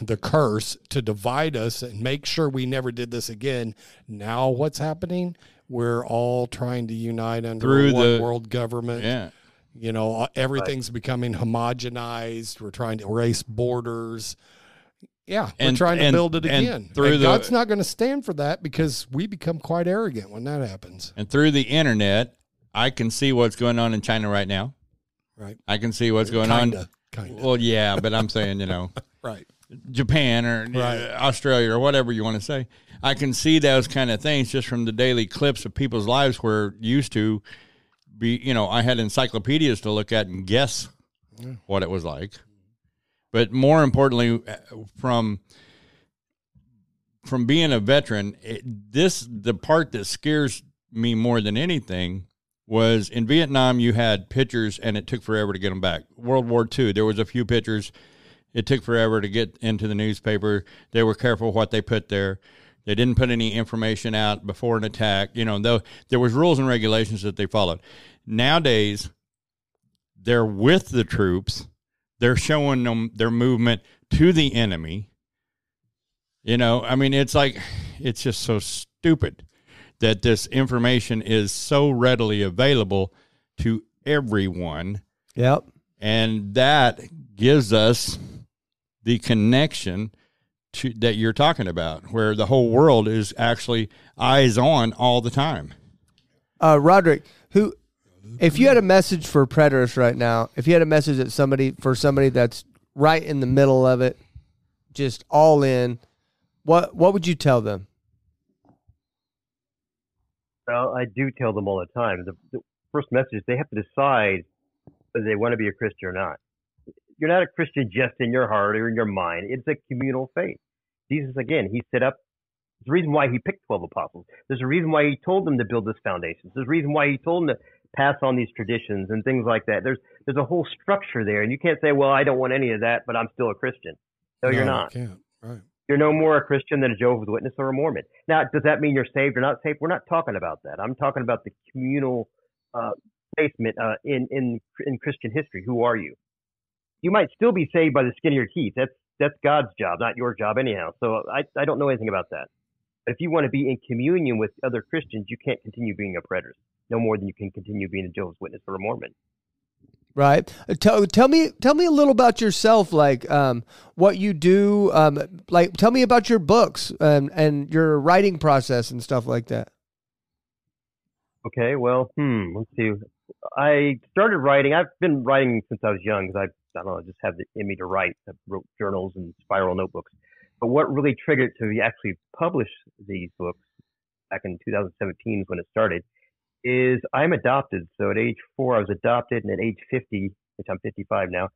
the curse, to divide us and make sure we never did this again, now what's happening? We're all trying to unite under one world government. Yeah. You know, everything's becoming homogenized. We're trying to erase borders. Yeah, we're trying to build it again. And God's not going to stand for that, because we become quite arrogant when that happens. And through the internet, I can see what's going on in China right now. Right. I can see what's going on. Kind of. Well, yeah, but I'm saying, you know. Right. Japan or Australia or whatever you want to say. I can see those kind of things just from the daily clips of people's lives where used to be, you know, I had encyclopedias to look at and guess what it was like. But more importantly, from being a veteran, the part that scares me more than anything was in Vietnam, you had pictures and it took forever to get them back. World War II, there was a few pictures. It took forever to get into the newspaper. They were careful what they put there. They didn't put any information out before an attack. You know, though there was rules and regulations that they followed. Nowadays, they're with the troops. They're showing them their movement to the enemy. You know, I mean, it's like, it's just so stupid that this information is so readily available to everyone. Yep. And that gives us the connection to that you're talking about, where the whole world is actually eyes on all the time. Roderick, if you had a message for preterists right now, if you had a message that somebody that's right in the middle of it, just all in, what would you tell them? Well, I do tell them all the time. The first message is they have to decide whether they want to be a Christian or not. You're not a Christian just in your heart or in your mind. It's a communal faith. Jesus, again, he set up. There's a reason why he picked 12 apostles. There's a reason why he told them to build this foundation. There's a reason why he told them to pass on these traditions and things like that. There's a whole structure there, and you can't say, well, I don't want any of that, but I'm still a Christian. No, you're not. You can't. Right. You're no more a Christian than a Jehovah's Witness or a Mormon. Now, does that mean you're saved or not saved? We're not talking about that. I'm talking about the communal placement in Christian history. Who are you? You might still be saved by the skin of your teeth. That's God's job, not your job anyhow. So I don't know anything about that. But if you want to be in communion with other Christians, you can't continue being a preterist. No more than you can continue being a Jehovah's Witness or a Mormon. Right. Tell me a little about yourself, like what you do. Like, tell me about your books and your writing process and stuff like that. Okay. Well, let's see. I started writing. I've been writing since I was young, because I don't know, I just have it in me to write. I wrote journals and spiral notebooks. But what really triggered to actually publish these books back in 2017 is when it started. Is I'm adopted. So at age 4, I was adopted, and at age 50, which I'm 55 now,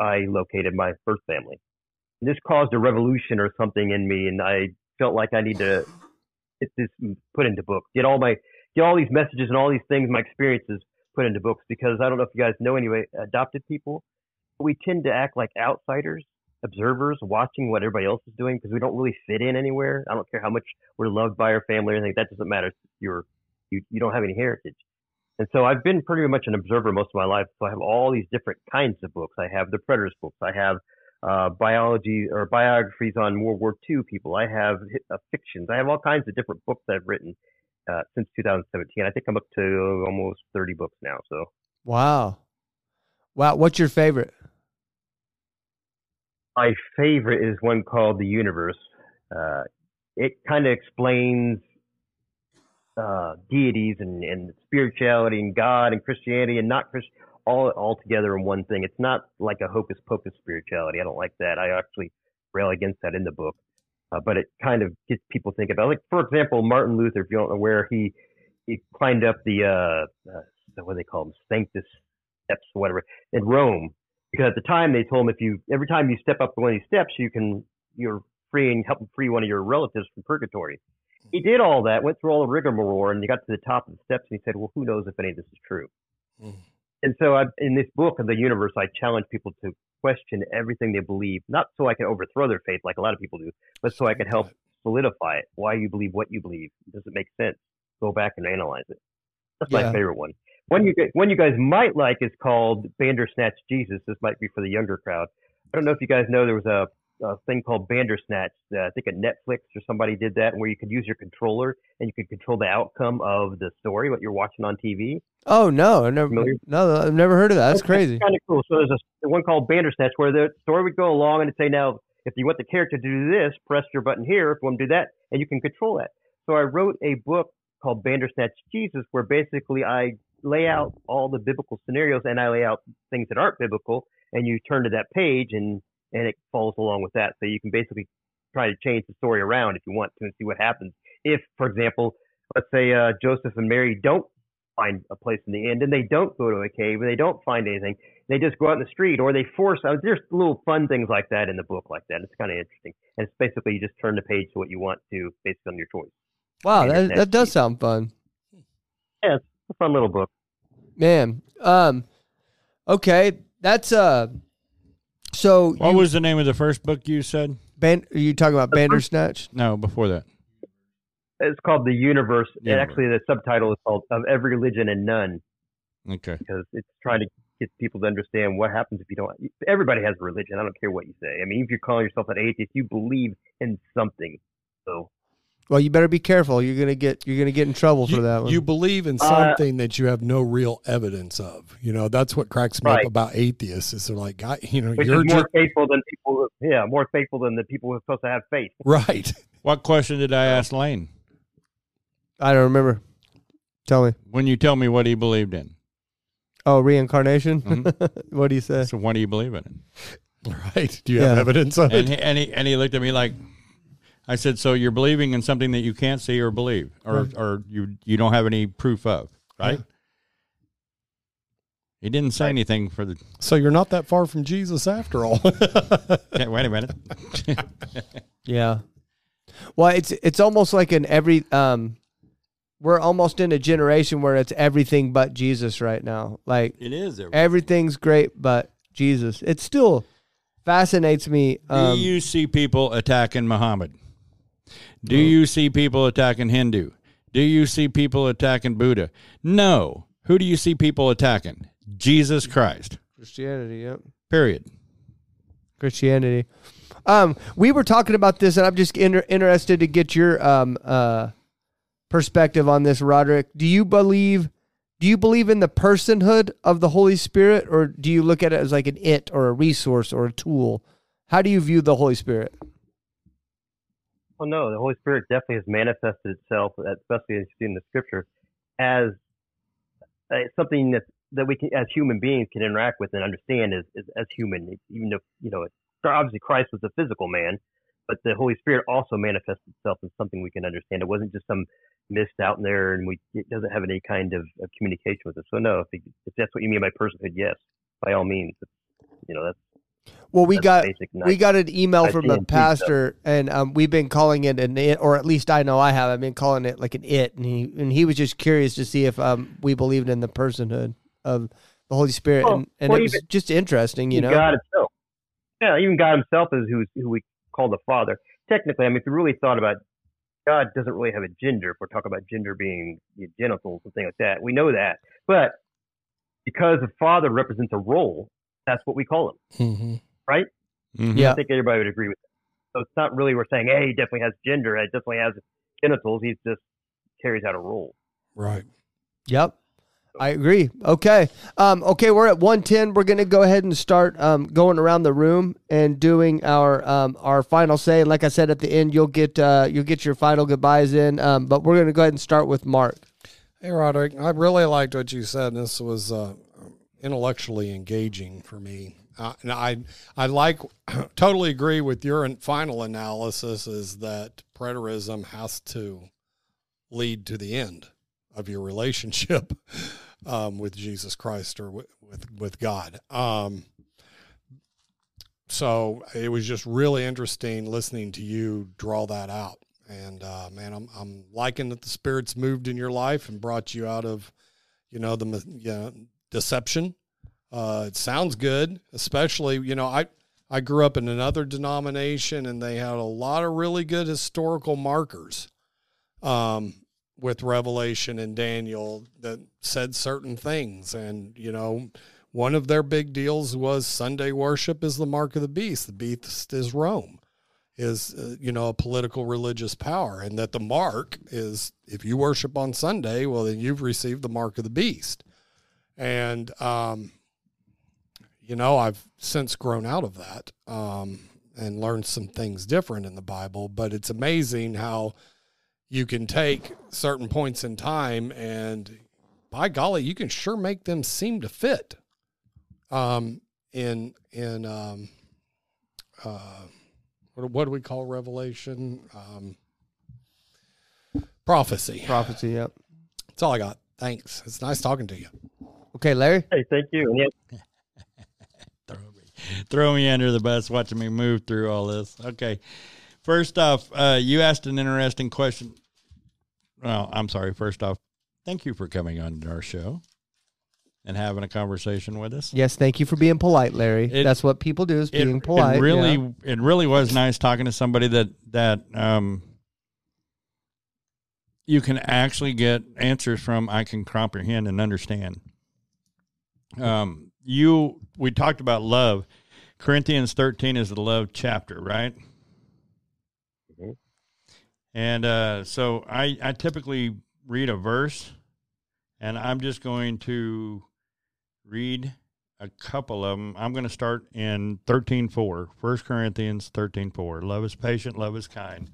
I located my birth family. And this caused a revolution or something in me, and I felt like I need to get this put into books. Get all these messages and all these things, my experiences, put into books, because I don't know if you guys know anyway, adopted people, we tend to act like outsiders, observers, watching what everybody else is doing, because we don't really fit in anywhere. I don't care how much we're loved by our family or anything. That doesn't matter if you don't have any heritage. And so I've been pretty much an observer most of my life. So I have all these different kinds of books. I have the preterist books. I have biology or biographies on World War II people. I have fictions. I have all kinds of different books that I've written since 2017. I think I'm up to almost 30 books now. So Wow. What's your favorite? My favorite is one called The Universe. It kind of explains deities and spirituality and God and Christianity and not Christian, all together in one thing. It's not like a hocus pocus spirituality. I don't like that. I actually rail against that in the book, but it kind of gets people thinking about it. Like, for example, Martin Luther, if you don't know where he climbed up the, what do they call them? Sanctus Steps or whatever in Rome. Because at the time they told him, every time you step up one of these steps, you're free and help free one of your relatives from purgatory. He did all that, went through all the rigmarole, and he got to the top of the steps, and he said, well, who knows if any of this is true? Mm. And so in this book of the universe, I challenge people to question everything they believe, not so I can overthrow their faith like a lot of people do, but so I can help solidify it. Why you believe what you believe. Does it make sense? Go back and analyze it. That's my favorite one. One you guys might like is called Bandersnatch Jesus. This might be for the younger crowd. I don't know if you guys know there was a thing called Bandersnatch. I think at Netflix or somebody did that, where you could use your controller and you could control the outcome of the story, what you're watching on TV. Oh, no. I've never heard of that. That's crazy. That's kind of cool. So there's a one called Bandersnatch where the story would go along and it'd say, now, if you want the character to do this, press your button here. If you want to do that, and you can control that. So I wrote a book called Bandersnatch Jesus, where basically I lay out all the biblical scenarios, and I lay out things that aren't biblical, and you turn to that page and it follows along with that. So you can basically try to change the story around if you want to and see what happens. If, for example, let's say Joseph and Mary don't find a place in the end, and they don't go to a cave, and they don't find anything, they just go out in the street, or they force out. There's little fun things like that in the book like that. It's kind of interesting. And it's basically you just turn the page to what you want to based on your choice. Wow, that does sound fun. Yeah, it's a fun little book. Man, okay, that's so what was the name of the first book you said? Are you talking about Bandersnatch? No, before that. It's called The Universe, and actually the subtitle is called Of Every Religion and None. Okay. Because it's trying to get people to understand what happens if you don't. Everybody has a religion. I don't care what you say. I mean, if you're calling yourself an atheist, you believe in something. So. Well, you better be careful. You're gonna get in trouble for that one. You believe in something that you have no real evidence of. You know, that's what cracks me up about atheists. Is they're like, you're more faithful than people. Yeah, more faithful than the people who are supposed to have faith. Right. What question did I ask Lane? I don't remember. Tell me. When you tell me what he believed in. Oh, reincarnation. Mm-hmm. What do you say? So, what do you believe in? Right. Do you have evidence of it? And he looked at me like. I said, so you're believing in something that you can't see or believe, or you don't have any proof of, right? Yeah. He didn't say anything for the. So you're not that far from Jesus after all. Wait a minute. Yeah. Well, it's almost like we're almost in a generation where it's everything but Jesus right now. Like it is everything's great, but Jesus. It still fascinates me. Do you see people attacking Muhammad? Do you see people attacking Hindu? Do you see people attacking Buddha? No. Who do you see people attacking? Jesus Christ. Christianity, yep. Period. Christianity. We were talking about this, and I'm just interested to get your perspective on this, Roderick. Do you believe in the personhood of the Holy Spirit, or do you look at it as like an it or a resource or a tool? How do you view the Holy Spirit? Well, no, the Holy Spirit definitely has manifested itself, especially as you see in the Scripture, as something that we can, as human beings, can interact with and understand as human. Even if obviously Christ was a physical man, but the Holy Spirit also manifests itself as something we can understand. It wasn't just some mist out in there, and it doesn't have any kind of communication with us. So no, if that's what you mean by personhood, yes, by all means, that's. Well, we got an email from a pastor, and we've been calling it an it, or at least I know I have. I've been calling it like an it, and he was just curious to see if we believed in the personhood of the Holy Spirit, it was just interesting, God himself, even God himself is who we call the Father. Technically, I mean, if you really thought about it, God doesn't really have a gender. If we're talking about gender being genitals and things like that, we know that, but because the Father represents a role, that's what we call him. Mm-hmm. Right? Mm-hmm. Yeah. I think everybody would agree with that. So it's not really we're saying, hey, he definitely has gender. He definitely has genitals. He just carries out a role. Right. Yep. I agree. Okay. Okay, we're at 1:10. We're going to go ahead and start going around the room and doing our final say. Like I said, at the end, you'll get your final goodbyes in, but we're going to go ahead and start with Mark. Hey, Roderick. I really liked what you said. This was intellectually engaging for me. And I totally agree with your final analysis is that preterism has to lead to the end of your relationship with Jesus Christ or with God. So it was just really interesting listening to you draw that out. And, man, I'm liking that the Spirit's moved in your life and brought you out of, deception. It sounds good, especially, I grew up in another denomination and they had a lot of really good historical markers with Revelation and Daniel that said certain things. And, one of their big deals was Sunday worship is the mark of the beast. The beast is Rome, is, a political religious power. And that the mark is, if you worship on Sunday, well, then you've received the mark of the beast. And, I've since grown out of that and learned some things different in the Bible, but it's amazing how you can take certain points in time and, by golly, you can sure make them seem to fit what do we call Revelation? Prophecy. Prophecy, yep. That's all I got. Thanks. It's nice talking to you. Okay, Larry. Hey, thank you. Yep. Throw me under the bus watching me move through all this. Okay. First off, you asked an interesting question. Well, I'm sorry. First off, thank you for coming on our show and having a conversation with us. Yes, thank you for being polite, Larry. That's what people do is being polite. It really was nice talking to somebody that you can actually get answers from. I can comprehend and understand. We talked about love. Corinthians 13 is the love chapter, right? Mm-hmm. And so I typically read a verse, and I'm just going to read a couple of them. I'm going to start in 13:4, 1 Corinthians 13:4. Love is patient, love is kind.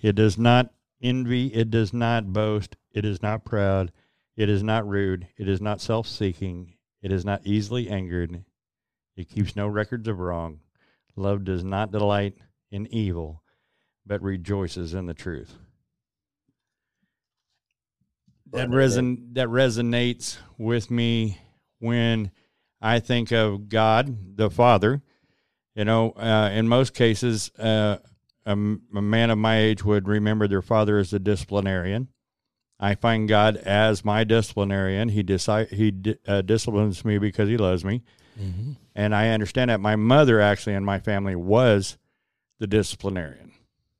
It does not envy, it does not boast, it is not proud, it is not rude, it is not self-seeking. It is not easily angered. It keeps no records of wrong. Love does not delight in evil, but rejoices in the truth. That resonates with me when I think of God, the Father. In most cases, a man of my age would remember their father as a disciplinarian. I find God as my disciplinarian. He disciplines me because he loves me. Mm-hmm. And I understand that. My mother actually in my family was the disciplinarian.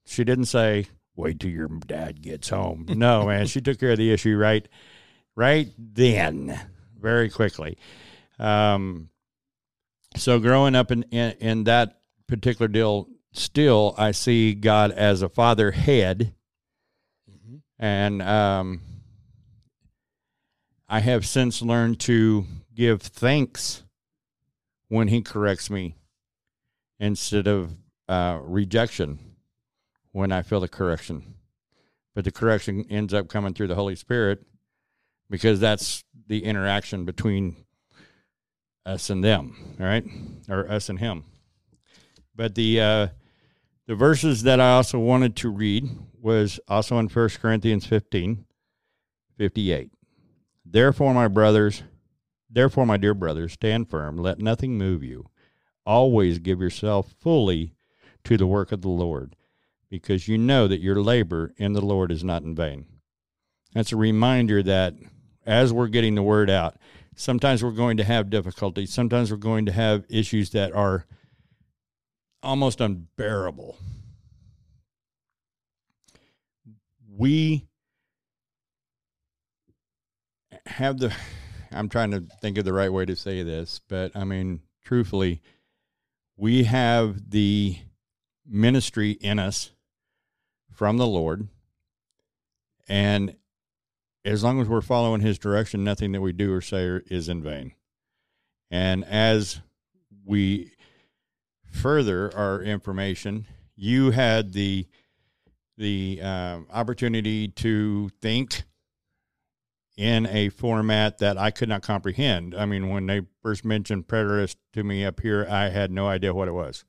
She didn't say, wait till your dad gets home. No, man, she took care of the issue right then, very quickly. So growing up in that particular deal, still I see God as a father head. And I have since learned to give thanks when he corrects me instead of rejection when I feel the correction. But the correction ends up coming through the Holy Spirit because that's the interaction between us and them, all right, or us and him. But the verses that I also wanted to read was also in 1 Corinthians 15:58. Therefore, my dear brothers, stand firm. Let nothing move you. Always give yourself fully to the work of the Lord, because you know that your labor in the Lord is not in vain. That's a reminder that as we're getting the word out, sometimes we're going to have difficulty. Sometimes we're going to have issues that are almost unbearable. We have I'm trying to think of the right way to say this, but I mean, truthfully, we have the ministry in us from the Lord. And as long as we're following his direction, nothing that we do or say is in vain. And as we further our information, you had the opportunity to think in a format that I could not comprehend. I mean, when they first mentioned preterist to me up here, I had no idea what it was.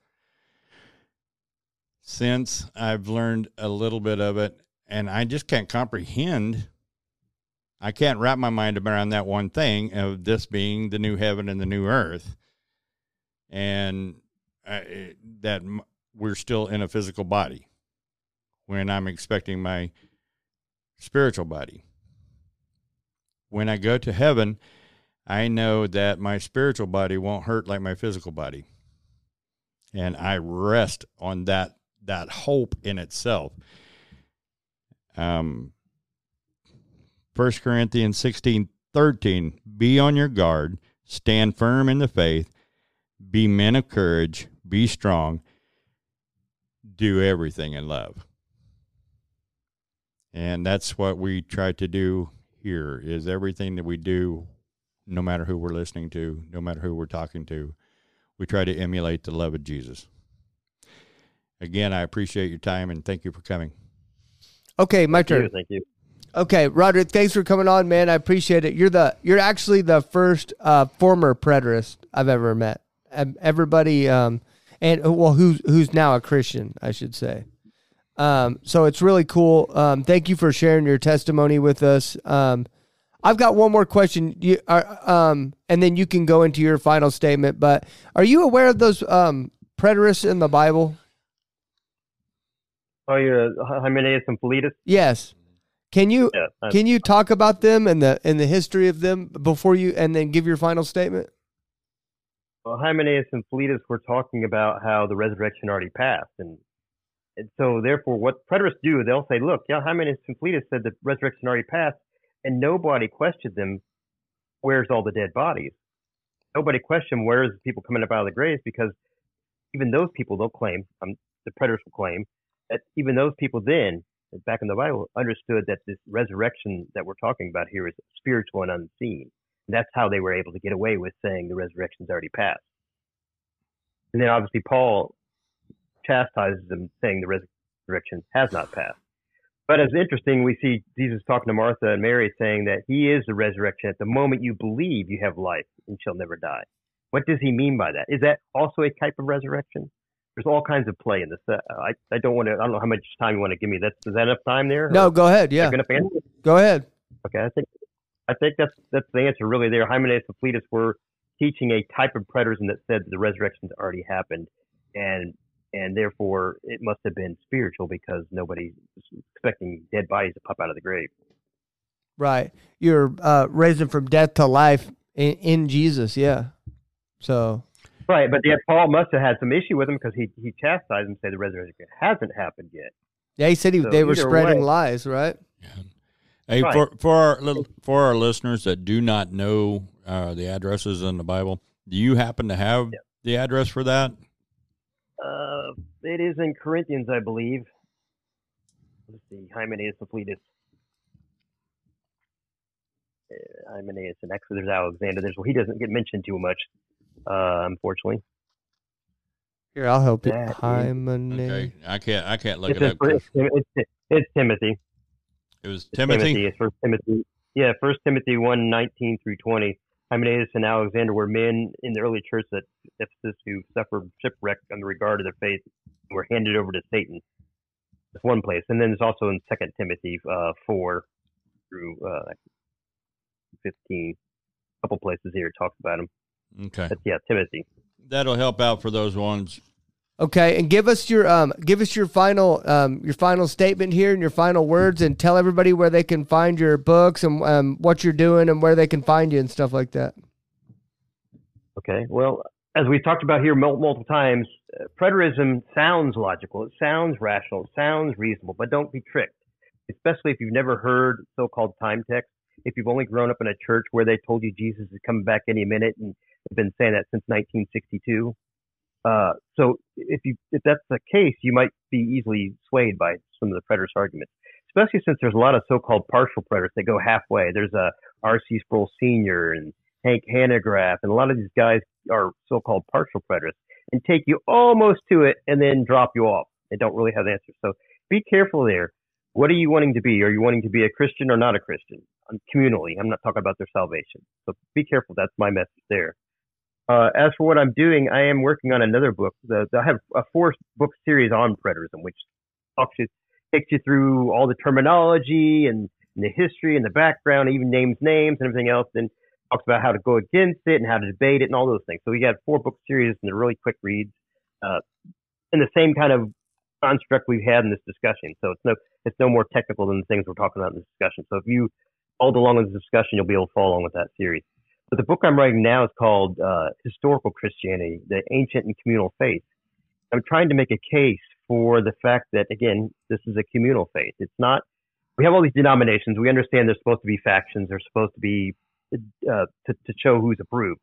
Since I've learned a little bit of it, and I just can't comprehend, I can't wrap my mind around that one thing of this being the new heaven and the new earth. And that we're still in a physical body when I'm expecting my spiritual body. When I go to heaven, I know that my spiritual body won't hurt like my physical body. And I rest on that hope in itself. 1 Corinthians 16:13, be on your guard, stand firm in the faith, be men of courage, be strong, do everything in love. And that's what we try to do here, is everything that we do, no matter who we're listening to, no matter who we're talking to, we try to emulate the love of Jesus. Again, I appreciate your time, and thank you for coming. Okay, my turn. Thank you. Okay, Roderick, thanks for coming on, man. I appreciate it. You're actually the first former preterist I've ever met. Everybody, who's now a Christian, I should say. So it's really cool. Thank you for sharing your testimony with us. I've got one more question, and then you can go into your final statement. But are you aware of those preterists in the Bible? Oh, you're Hymenaeus and Philetus? Yes. Can you talk about them and the history of them before you, and then give your final statement? Well, Hymenaeus and Philetus were talking about how the resurrection already passed, and so therefore, what preterists do, they'll say, "Look, yeah, Hymenaeus and Philetus said the resurrection already passed," and nobody questioned them. Where's all the dead bodies? Nobody questioned where's the people coming up out of the graves, because even those people, they'll claim, the preterists will claim, that even those people then, back in the Bible, understood that this resurrection that we're talking about here is spiritual and unseen. And that's how they were able to get away with saying the resurrection's already passed. And then obviously Paul chastises them, saying the resurrection has not passed. But it's interesting, we see Jesus talking to Martha and Mary, saying that he is the resurrection. At the moment you believe, you have life and shall never die. What does he mean by that? Is that also a type of resurrection? There's all kinds of play in this. I don't know how much time you want to give me. Is that enough time there? No, go ahead. Yeah. Go ahead. Okay. I think that's the answer really there. Hymenaeus and Philetus were teaching a type of preterism that said the resurrection's already happened. And therefore it must have been spiritual, because nobody's expecting dead bodies to pop out of the grave. Right. You're raising from death to life in Jesus. Yeah. So. Right, but yet Paul must have had some issue with him, because he chastised him and said the resurrection hasn't happened yet. Yeah, he said they were spreading lies, right? Yeah. Hey, right. For our listeners that do not know the addresses in the Bible, do you happen to have the address for that? It is in Corinthians, I believe. Let's see, Hymenaeus and Philetus. Hymenaeus and actually there's Alexander. He doesn't get mentioned too much. Unfortunately. Here, I'll help you. Okay. I can't look it up. It's Timothy. It was Timothy? It's First Timothy. Yeah, 1 Timothy 1:19 through 20. Hymenaeus and Alexander were men in the early church at Ephesus who suffered shipwreck on the regard of their faith and were handed over to Satan. That's one place. And then it's also in 2 Timothy 4 through 15. A couple places here talk about them. Okay. But yeah, Timothy. That'll help out for those ones. Okay, and give us your final statement here and your final words, and tell everybody where they can find your books and what you're doing and where they can find you and stuff like that. Okay. Well, as we've talked about here multiple times, preterism sounds logical, it sounds rational, it sounds reasonable, but don't be tricked, especially if you've never heard so-called time text. If you've only grown up in a church where they told you Jesus is coming back any minute, and they've been saying that since 1962. So if that's the case, you might be easily swayed by some of the preterist arguments, especially since there's a lot of so-called partial preterists that go halfway. There's R.C. Sproul Sr. and Hank Hanegraaff, and a lot of these guys are so-called partial preterists and take you almost to it and then drop you off. They don't really have the answer. So be careful there. What are you wanting to be? Are you wanting to be a Christian or not a Christian? Communally, I'm not talking about their salvation. So be careful. That's my message there. As for what I'm doing, I am working on another book. I have a 4-book series on preterism, which takes you through all the terminology and the history and the background, even names and everything else, and talks about how to go against it and how to debate it and all those things. So we got 4-book series and they're really quick reads. in the same kind of construct we've had in this discussion. So it's no more technical than the things we're talking about in this discussion. So if you followed along with the discussion, you'll be able to follow along with that series. But the book I'm writing now is called Historical Christianity, The Ancient and Communal Faith. I'm trying to make a case for the fact that, again, this is a communal faith. It's not, we have all these denominations. We understand there's supposed to be factions. They're supposed to be to show who's approved.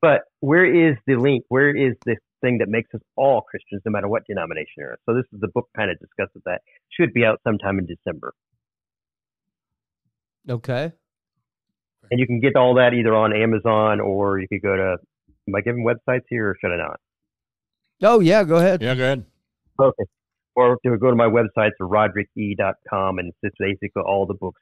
But where is the link? Where is the thing that makes us all Christians, no matter what denomination you're in? So this is the book kind of discusses that. Should be out sometime in December. Okay. And you can get all that either on Amazon or you could go to, am I giving websites here or should I not? Oh, yeah, go ahead. Yeah, go ahead. Okay. Or they would go to my website, RoderickE.com, and it's basically all the books.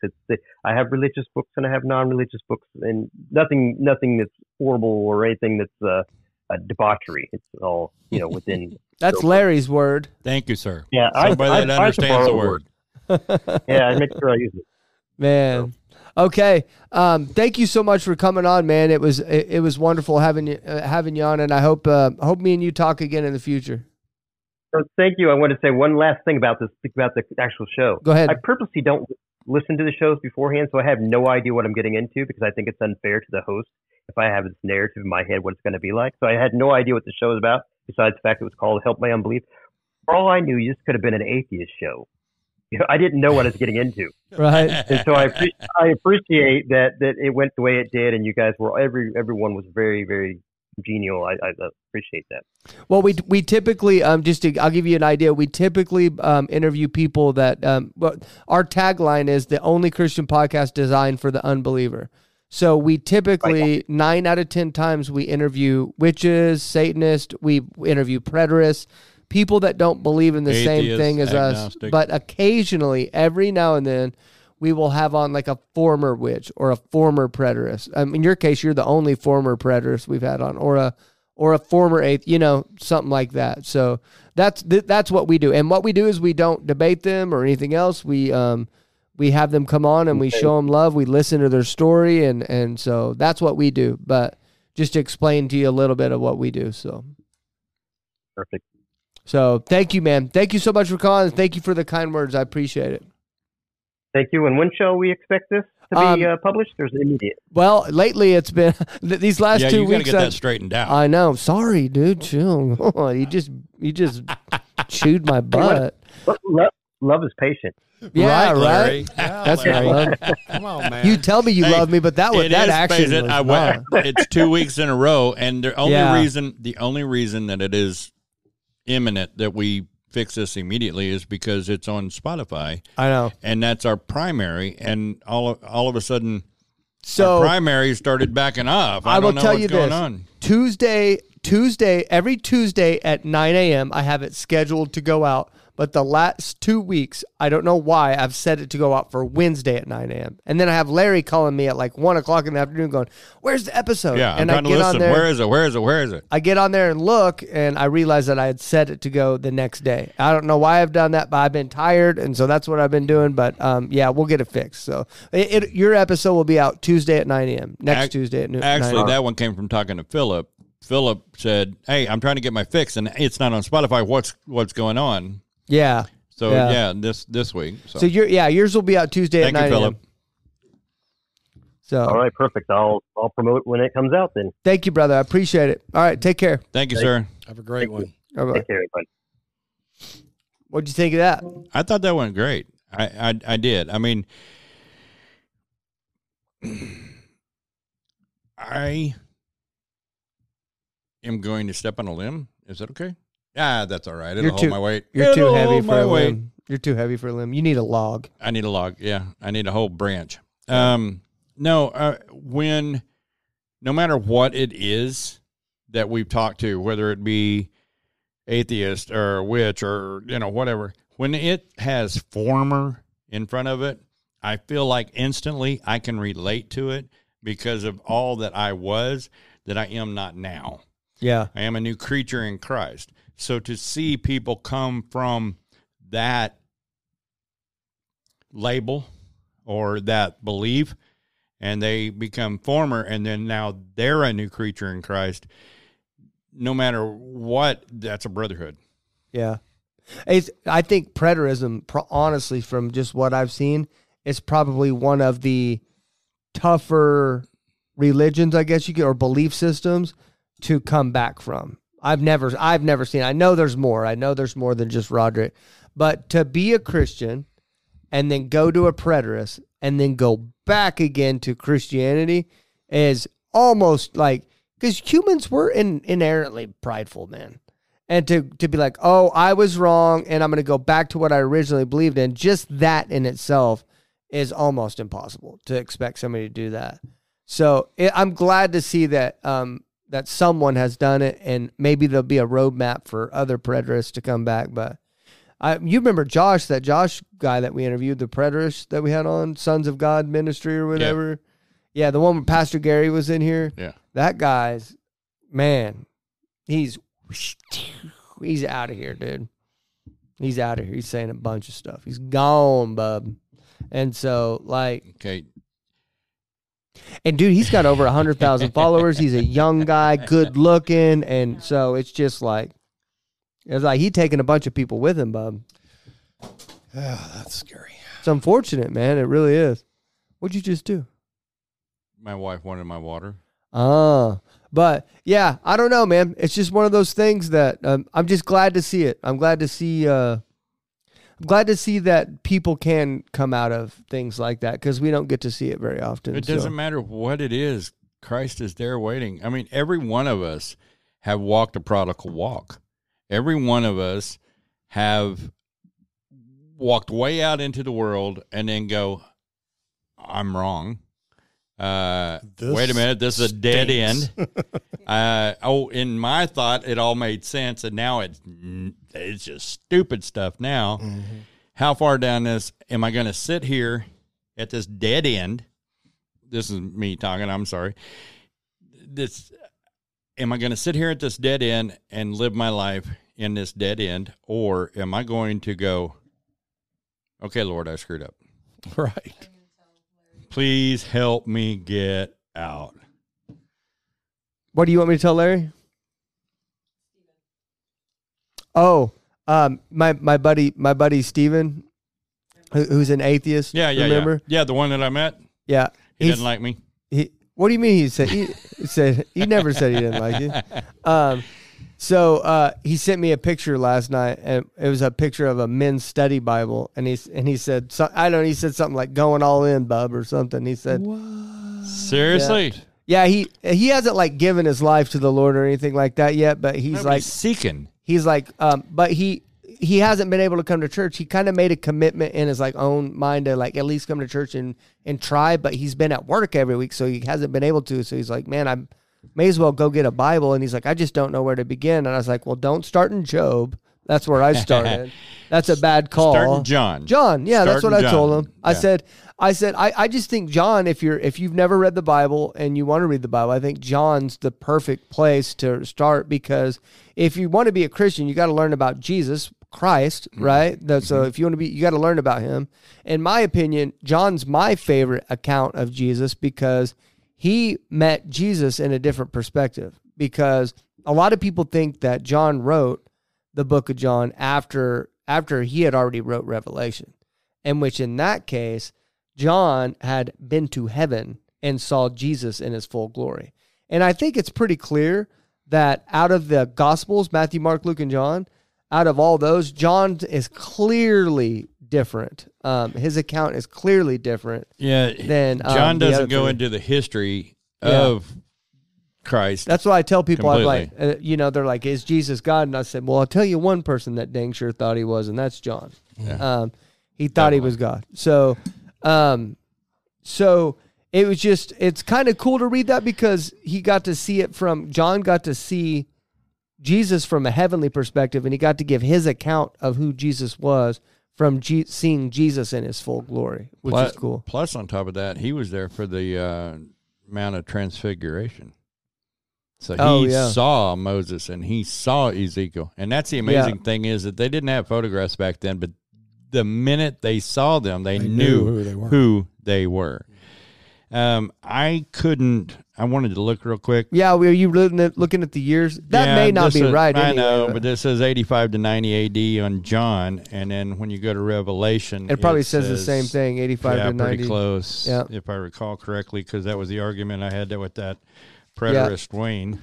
I have religious books and I have non-religious books, and nothing that's horrible or anything that's a debauchery. It's all, you know, within. That's Larry's word. Thank you, sir. Yeah, somebody that understands the word. Yeah, I make sure I use it. Man, okay. Thank you so much for coming on, man. It was wonderful having you on, and I hope me and you talk again in the future. So thank you. I want to say one last thing about the actual show. Go ahead. I purposely don't listen to the shows beforehand, so I have no idea what I'm getting into because I think it's unfair to the host if I have this narrative in my head what it's going to be like. So I had no idea what the show was about besides the fact it was called Help My Unbelief. For all I knew, this could have been an atheist show. You know, I didn't know what I was getting into. Right. And so I appreciate that it went the way it did, and you guys were everyone was very, very genial. I appreciate that. Well, we typically I'll give you an idea. We typically interview people that our tagline is the only Christian podcast designed for the unbeliever. So we typically 9 out of 10 times we interview witches, Satanists, we interview preterists, people that don't believe in the atheist, same thing as agnostic. Us. But occasionally, every now and then, we will have on like a former witch or a former preterist. In your case, you're the only former preterist we've had on, or a former atheist, you know, something like that. So that's what we do. And what we do is we don't debate them or anything else. We have them come on and we show them love. We listen to their story. And so that's what we do. But just to explain to you a little bit of what we do. So perfect. So thank you, man. Thank you so much for calling. Thank you for the kind words. I appreciate it. Thank you. And when shall we expect this to be published? There's immediate. Well, lately it's been these last 2 weeks. Yeah, you got to get that straightened out. I know. Sorry, dude. Chill. You just chewed my butt. Love is patient. Yeah, right. Yeah, that's Larry. What I love. Come on, man. You tell me you love me, but that action. It's 2 weeks in a row, and the only reason that it is imminent that we fix this immediately is because it's on Spotify. I know. And that's our primary, and all of a sudden so our primary started backing off. I will tell you this. Tuesday, every Tuesday at 9 a.m. I have it scheduled to go out, but the last 2 weeks, I don't know why, I've set it to go out for Wednesday at 9 a.m. And then I have Larry calling me at like 1 o'clock in the afternoon going, where's the episode? Yeah, and I get on there. Where is it? I get on there and look, and I realize that I had set it to go the next day. I don't know why I've done that, but I've been tired, and so that's what I've been doing. But, yeah, we'll get it fixed. So your episode will be out Tuesday at 9 a.m., next Tuesday at 9 a.m. Actually, that one came from talking to Philip. Philip said, hey, I'm trying to get my fix, and it's not on Spotify. What's going on? Yeah. So this week. So yours will be out Tuesday at 9 a.m. Thank you, Philip. So all right, perfect. I'll promote when it comes out then. Thank you, brother. I appreciate it. All right, take care. Thank you, sir. Have a great one. Bye-bye. Take care, everybody. What'd you think of that? I thought that went great. I did. I mean, I am going to step on a limb. Is that okay? Yeah, that's all right. It'll hold my weight. You're too heavy for a limb. You're too heavy for a limb. You need a log. I need a log. Yeah, I need a whole branch. No matter what it is that we've talked to, whether it be atheist or witch or whatever, when it has former in front of it, I feel like instantly I can relate to it because of all that I was that I am not now. Yeah, I am a new creature in Christ. So to see people come from that label or that belief and they become former and then now they're a new creature in Christ, no matter what, that's a brotherhood. Yeah. It's, I think preterism, honestly, from just what I've seen, it's probably one of the tougher religions, I guess you could, or belief systems to come back from. I've never seen. I know there's more. I know there's more than just Roderick, but to be a Christian and then go to a preterist and then go back again to Christianity is almost like, because humans were inherently prideful, man. And to be like, oh, I was wrong, and I'm going to go back to what I originally believed in, just that in itself is almost impossible to expect somebody to do that. So I'm glad to see that that someone has done it, and maybe there'll be a roadmap for other preterists to come back. But you remember Josh, that Josh guy that we interviewed, the preterist that we had on, Sons of God Ministry or whatever. Yeah, the one where Pastor Gary was in here. Yeah. That guy's, man, he's out of here, dude. He's out of here. He's saying a bunch of stuff. He's gone, bub. And so, like, okay. And dude, he's got over 100,000 followers. He's a young guy, good looking, and so it's like he's taking a bunch of people with him, bub. Oh, that's scary. It's unfortunate, man. It really is. What'd you just do? My wife wanted my water. Oh. But, yeah, I don't know, man. It's just one of those things that I'm just glad to see it. I'm glad to see that people can come out of things like that, because we don't get to see it very often. It doesn't matter what it is. Christ is there waiting. I mean, every one of us have walked a prodigal walk. Every one of us have walked way out into the world and then go, I'm wrong. Wait a minute, this is a dead end. In my thought, it all made sense, and now it's just stupid stuff now. Mm-hmm. How far down this am I going to sit here at this dead end? This is me talking, I'm sorry. Am I going to sit here at this dead end and live my life in this dead end, or am I going to go, okay, Lord, I screwed up. Right. Please help me get out. What do you want me to tell Larry? Oh, my buddy Steven, who's an atheist. Yeah, remember? Yeah, the one that I met. Yeah, he didn't like me. What do you mean? He said he never said he didn't like you. So he sent me a picture last night, and it was a picture of a men's study Bible, and he said, so, I don't know, he said something like "going all in, bub" or something. He said, what? Seriously? Yeah, he hasn't like given his life to the Lord or anything like that yet, but he's like seeking. He's like, but he hasn't been able to come to church. He kind of made a commitment in his like own mind to like at least come to church and try, but he's been at work every week, so he hasn't been able to. So he's like, man, I'm may as well go get a Bible. And he's like, I just don't know where to begin. And I was like, well, don't start in Job. That's where I started. That's a bad call. Start in John. John, yeah, that's what I told him. Yeah. I said, I just think John, if you've never read the Bible and you want to read the Bible, I think John's the perfect place to start, because if you want to be a Christian, you got to learn about Jesus Christ, right? Mm-hmm. So if you want to be, you got to learn about him. In my opinion, John's my favorite account of Jesus, because he met Jesus in a different perspective, because a lot of people think that John wrote the book of John after he had already wrote Revelation, and which in that case, John had been to heaven and saw Jesus in his full glory. And I think it's pretty clear that out of the Gospels, Matthew, Mark, Luke, and John, out of all those, John is clearly different. His account is clearly different. Yeah, than John doesn't go into the history of Christ. That's why I tell people, I'm like, they're like, is Jesus God? And I said, well, I'll tell you one person that dang sure thought he was, and that's John. Yeah. He thought he was God. So, it was just, it's kind of cool to read that, because he got to see it from, John got to see Jesus from a heavenly perspective, and he got to give his account of who Jesus was from seeing Jesus in his full glory, which is cool. Plus, on top of that, he was there for the Mount of Transfiguration. So he saw Moses, and he saw Ezekiel. And that's the amazing thing, is that they didn't have photographs back then, but the minute they saw them, they knew who they were. I couldn't... I wanted to look real quick. Yeah, were you looking at the years? That may not be right. I know, but this says 85 to 90 AD on John, and then when you go to Revelation, it probably says the same thing, 85 to 90. Yeah, pretty close, if I recall correctly, because that was the argument I had with that preterist Wayne.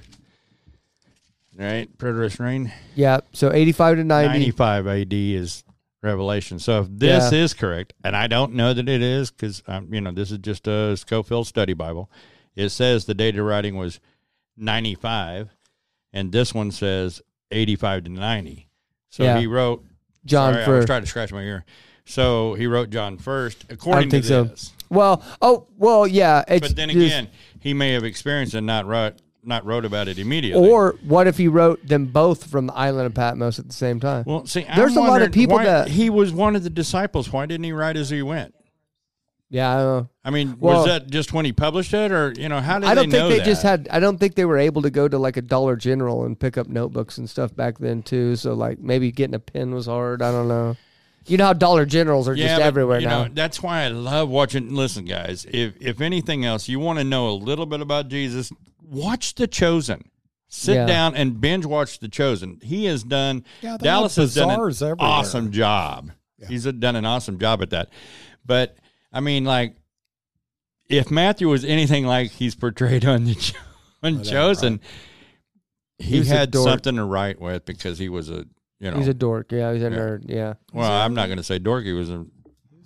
Right, preterist Wayne? Yeah, so 85 to 90. 95 AD is Revelation. So if this is correct, and I don't know that it is, because this is just a Scofield Study Bible. It says the date of writing was 95, and this one says 85 to 90. So he wrote John first. I was trying to scratch my ear. So he wrote John first, according to this. So. Well, yeah. But then again, he may have experienced and not wrote about it immediately. Or what if he wrote them both from the island of Patmos at the same time? Well, see, there's a lot of people that he was one of the disciples. Why didn't he write as he went? Yeah, I don't know. I mean, was that just when he published it, or how did they know that? I don't think they were able to go to like a Dollar General and pick up notebooks and stuff back then too. So like maybe getting a pen was hard. I don't know. You know how Dollar Generals are just everywhere now. That's why I love watching. Listen, guys, if anything else, you want to know a little bit about Jesus, watch The Chosen. Sit down and binge watch The Chosen. He has done. Yeah, Dallas has done an awesome job. Yeah. He's done an awesome job at that, but. I mean, like, if Matthew was anything like he's portrayed on The Chosen, he had something to write with because he was he's a dork. Yeah, he's a nerd. Yeah. Well, I'm not going to say dork. He was a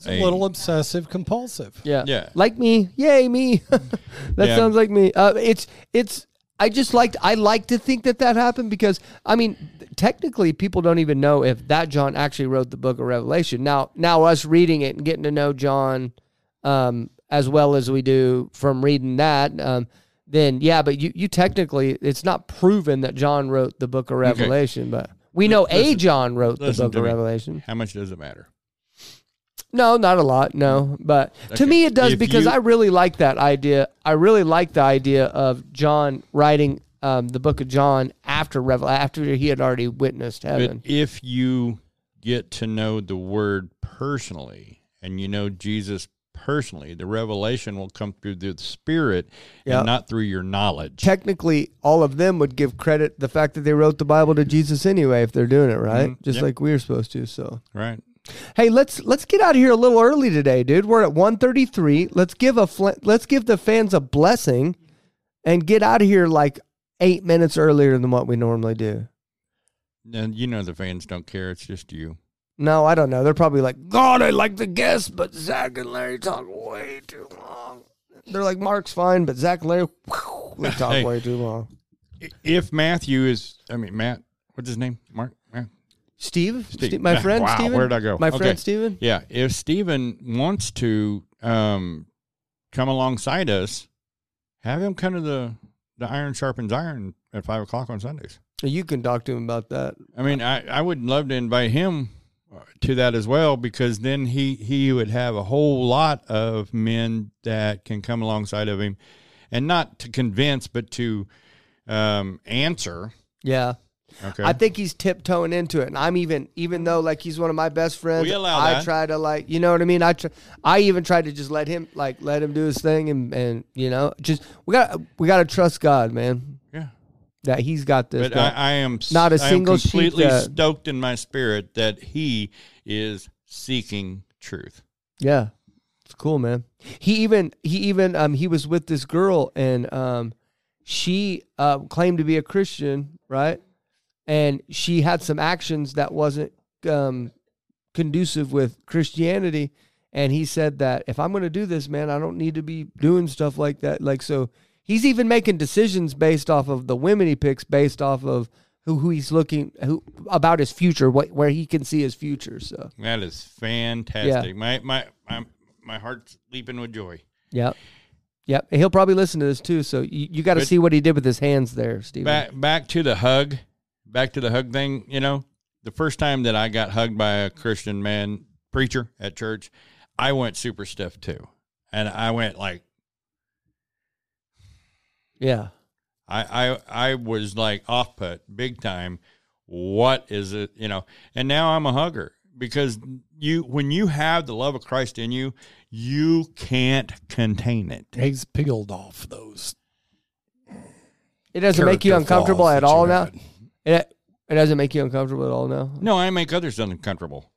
little obsessive compulsive. Yeah. Yeah. Like me. Yay, me. That sounds like me. I like to think that happened because, I mean, technically people don't even know if that John actually wrote the book of Revelation. Now us reading it and getting to know John as well as we do from reading that, then, but you technically, it's not proven that John wrote the book of Revelation, but we know John wrote the book of Revelation. How much does it matter? No, not a lot, no. But to me it does because I really like that idea. I really like the idea of John writing the book of John after he had already witnessed heaven. But if you get to know the word personally and you know Jesus personally, the revelation will come through the Spirit and not through your knowledge. Technically, all of them would give credit the fact that they wrote the Bible to Jesus anyway if they're doing it, right? Mm-hmm. Just like we are supposed to, so. Right. Hey, let's get out of here a little early today, dude. We're at 1:33. Let's give the fans a blessing and get out of here like 8 minutes earlier than what we normally do. And the fans don't care. It's just you. No, I don't know. They're probably like, God, I like the guests, but Zach and Larry talk way too long. They're like, Mark's fine, but Zach and Larry talk way too long. If Matthew is, Matt, what's his name? Mark? Steve, my friend Steven. Wow, where did I go? My friend Steven. Yeah, if Steven wants to come alongside us, have him come to the Iron Sharpens Iron at 5 o'clock on Sundays. You can talk to him about that. I mean, I would love to invite him to that as well because then he would have a whole lot of men that can come alongside of him and not to convince but to answer. Yeah. Okay. I think he's tiptoeing into it, and I'm even though like he's one of my best friends, I try to like what I mean. I even try to just let him do his thing, and just we gotta trust God, man. Yeah, that He's got this. But I am not a single sheep. Completely stoked in my spirit that He is seeking truth. Yeah, it's cool, man. He was with this girl, and she claimed to be a Christian, right? And she had some actions that wasn't conducive with Christianity. And he said that if I'm going to do this, man, I don't need to be doing stuff like that. Like, so he's even making decisions based off of the women he picks, based off of who he's looking, about his future, where he can see his future. So that is fantastic. Yeah. My heart's leaping with joy. Yeah. Yep. He'll probably listen to this too. So you got to see what he did with his hands there, Steve. Back to the hug. Back to the hug thing, the first time that I got hugged by a Christian man preacher at church, I went super stiff too. And I went like, yeah, I was like off put big time. What is it? And now I'm a hugger because when you have the love of Christ in you, you can't contain it. He's peeled off those It doesn't make you uncomfortable at all now? It doesn't make you uncomfortable at all now? No, I make others uncomfortable.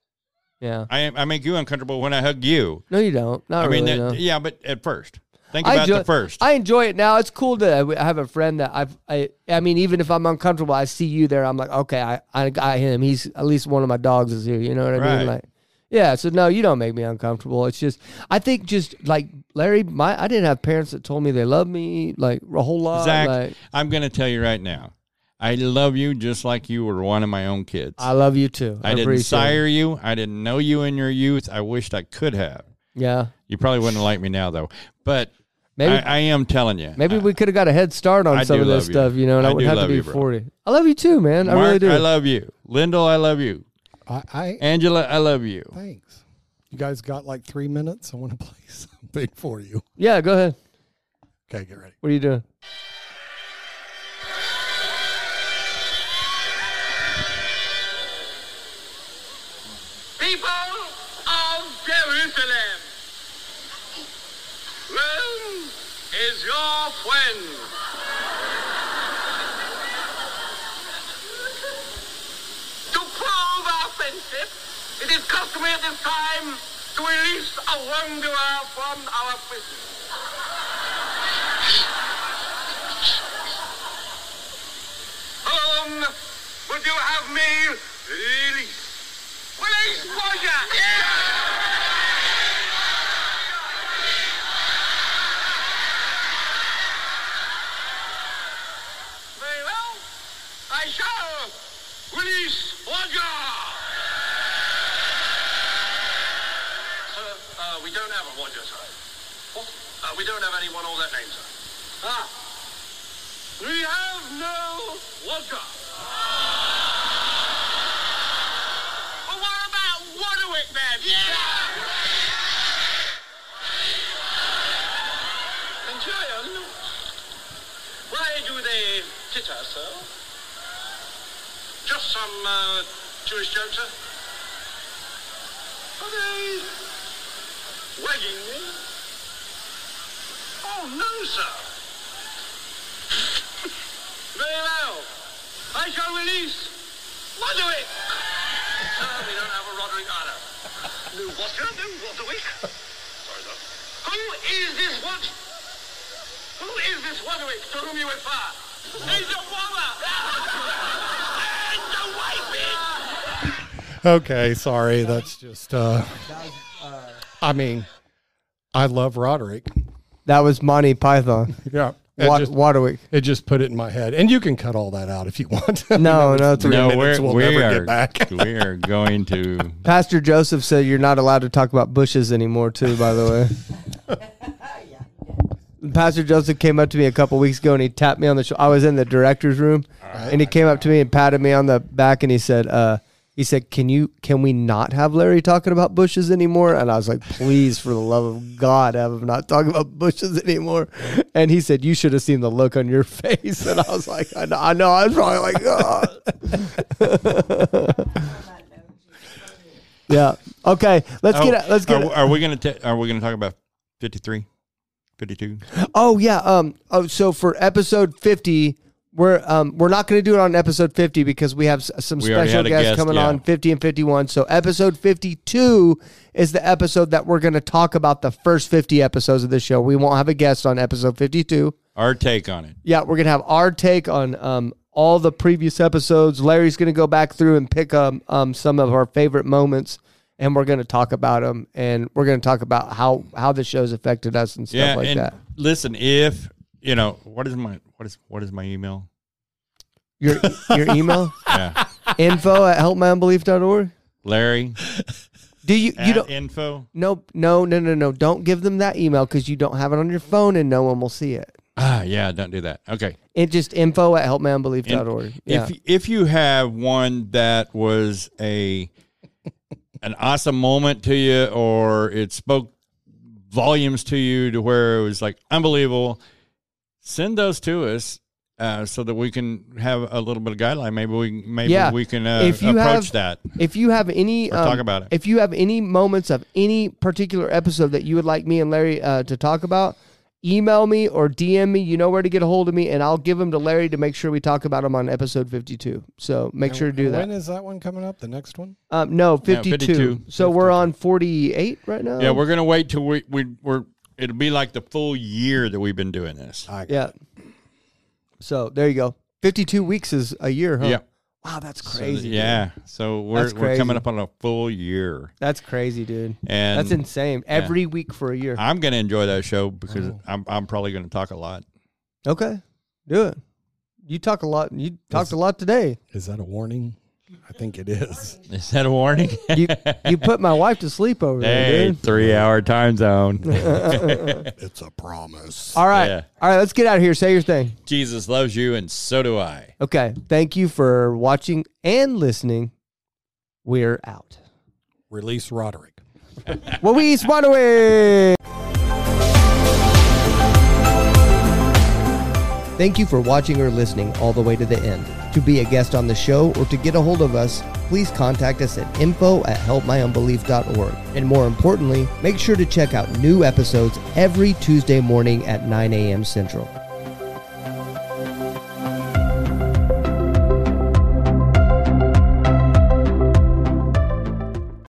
Yeah. I make you uncomfortable when I hug you. No, you don't. Not really. I mean, yeah, but at first. Think about the first. I enjoy it now. It's cool to have a friend that I mean, even if I'm uncomfortable, I see you there. I'm like, okay, I got him. He's at least one of my dogs is here. You know what I mean? Like, yeah. So no, you don't make me uncomfortable. It's just, I think just like Larry, I didn't have parents that told me they love me like a whole lot. Zach, I'm going to tell you right now. I love you just like you were one of my own kids. I love you too. I didn't sire you. I didn't know you in your youth. I wished I could have. Yeah. You probably wouldn't like me now though, but maybe, I am telling you. Maybe we could have got a head start on some of this stuff, you know, and I would have to be 40. I love you too, man. Mark, I really do. I love you. Lyndall, I love you. Angela, I love you. Thanks. You guys got like 3 minutes? I want to play something for you. Yeah, go ahead. Okay, get ready. What are you doing? Rome is your friend. To prove our friendship, it is customary at this time to release a wanderer from our prison. Home, would you have me release? Release, Roger! Yeah! Release Roger! Sir, we don't have a Roger, sir. What? We don't have anyone all that name, sir. Ah! We have no Roger! Well, what about Roderick then? Yeah! Centurion, why do they titter, sir? Just some Jewish joke, sir. Are they wagging me? Oh, no, sir. Very well. I shall release Roderick. Sir, we don't have a Roderick either. No Roger, no Roderick. Sorry, sir. Who is this what? Who is this Roderick to whom you refer? He's a brother. Okay, sorry. That's just, I mean, I love Roderick. That was Monty Python. Yeah. Roderick. It just put it in my head. And you can cut all that out if you want. No, 3 minutes. We'll never get back. We are going to. Pastor Joseph said you're not allowed to talk about bushes anymore, too, by the way. Pastor Joseph came up to me a couple weeks ago and he tapped me on the shoulder. I was in the director's room and he came up to me and patted me on the back and he said, can we not have Larry talking about bushes anymore? And I was like, please, for the love of God, have him not talking about bushes anymore. And he said, you should have seen the look on your face. And I was like, I know. I was probably like, oh. Yeah. Okay. Are we gonna talk about 53? 52. Oh yeah. So for episode 50, we're not going to do it on episode 50 because we have some special guests coming on 50 and 51. So episode 52 is the episode that we're going to talk about the first 50 episodes of the show. We won't have a guest on episode 52. Our take on it. Yeah, we're going to have our take on all the previous episodes. Larry's going to go back through and pick some of our favorite moments. And we're going to talk about them, and we're going to talk about how the show's affected us and stuff like that. Listen, if you know what is my email? Your email? Yeah. info@helpmyunbelief.org. Larry. Do you don't info? No. Don't give them that email because you don't have it on your phone, and no one will see it. Ah, yeah. Don't do that. Okay. It just info@helpmyunbelief.org. Yeah. If you have one that was an awesome moment to you, or it spoke volumes to you to where it was like unbelievable, send those to us so that we can have a little bit of guideline. Maybe we can approach that. If you have any, talk about it. If you have any moments of any particular episode that you would like me and Larry to talk about, email me or DM me. You know where to get a hold of me, and I'll give them to Larry to make sure we talk about them on episode 52. So make sure to do that. When is that one coming up? The next one? No, 52. No, 52. So 52. We're on 48 right now. Yeah, we're gonna wait till we're. It'll be like the full year that we've been doing this. Yeah. So there you go. 52 weeks is a year, huh? Yeah. Wow, that's crazy. So, yeah. Dude. So we're coming up on a full year. That's crazy, dude. And that's insane. Every week for a year. I'm going to enjoy that show because I'm probably going to talk a lot. Okay. Do it. You talk a lot. You talked a lot today. Is that a warning? I think it is. Is that a warning? you put my wife to sleep over there, dude. 3-hour time zone. It's a promise. All right. Yeah. All right, let's get out of here. Say your thing. Jesus loves you, and so do I. Okay. Thank you for watching and listening. We're out. Release Roderick. Release Roderick. Thank you for watching or listening all the way to the end. To be a guest on the show or to get a hold of us, please contact us at info@helpmyunbelief.org. And more importantly, make sure to check out new episodes every Tuesday morning at 9 a.m. Central.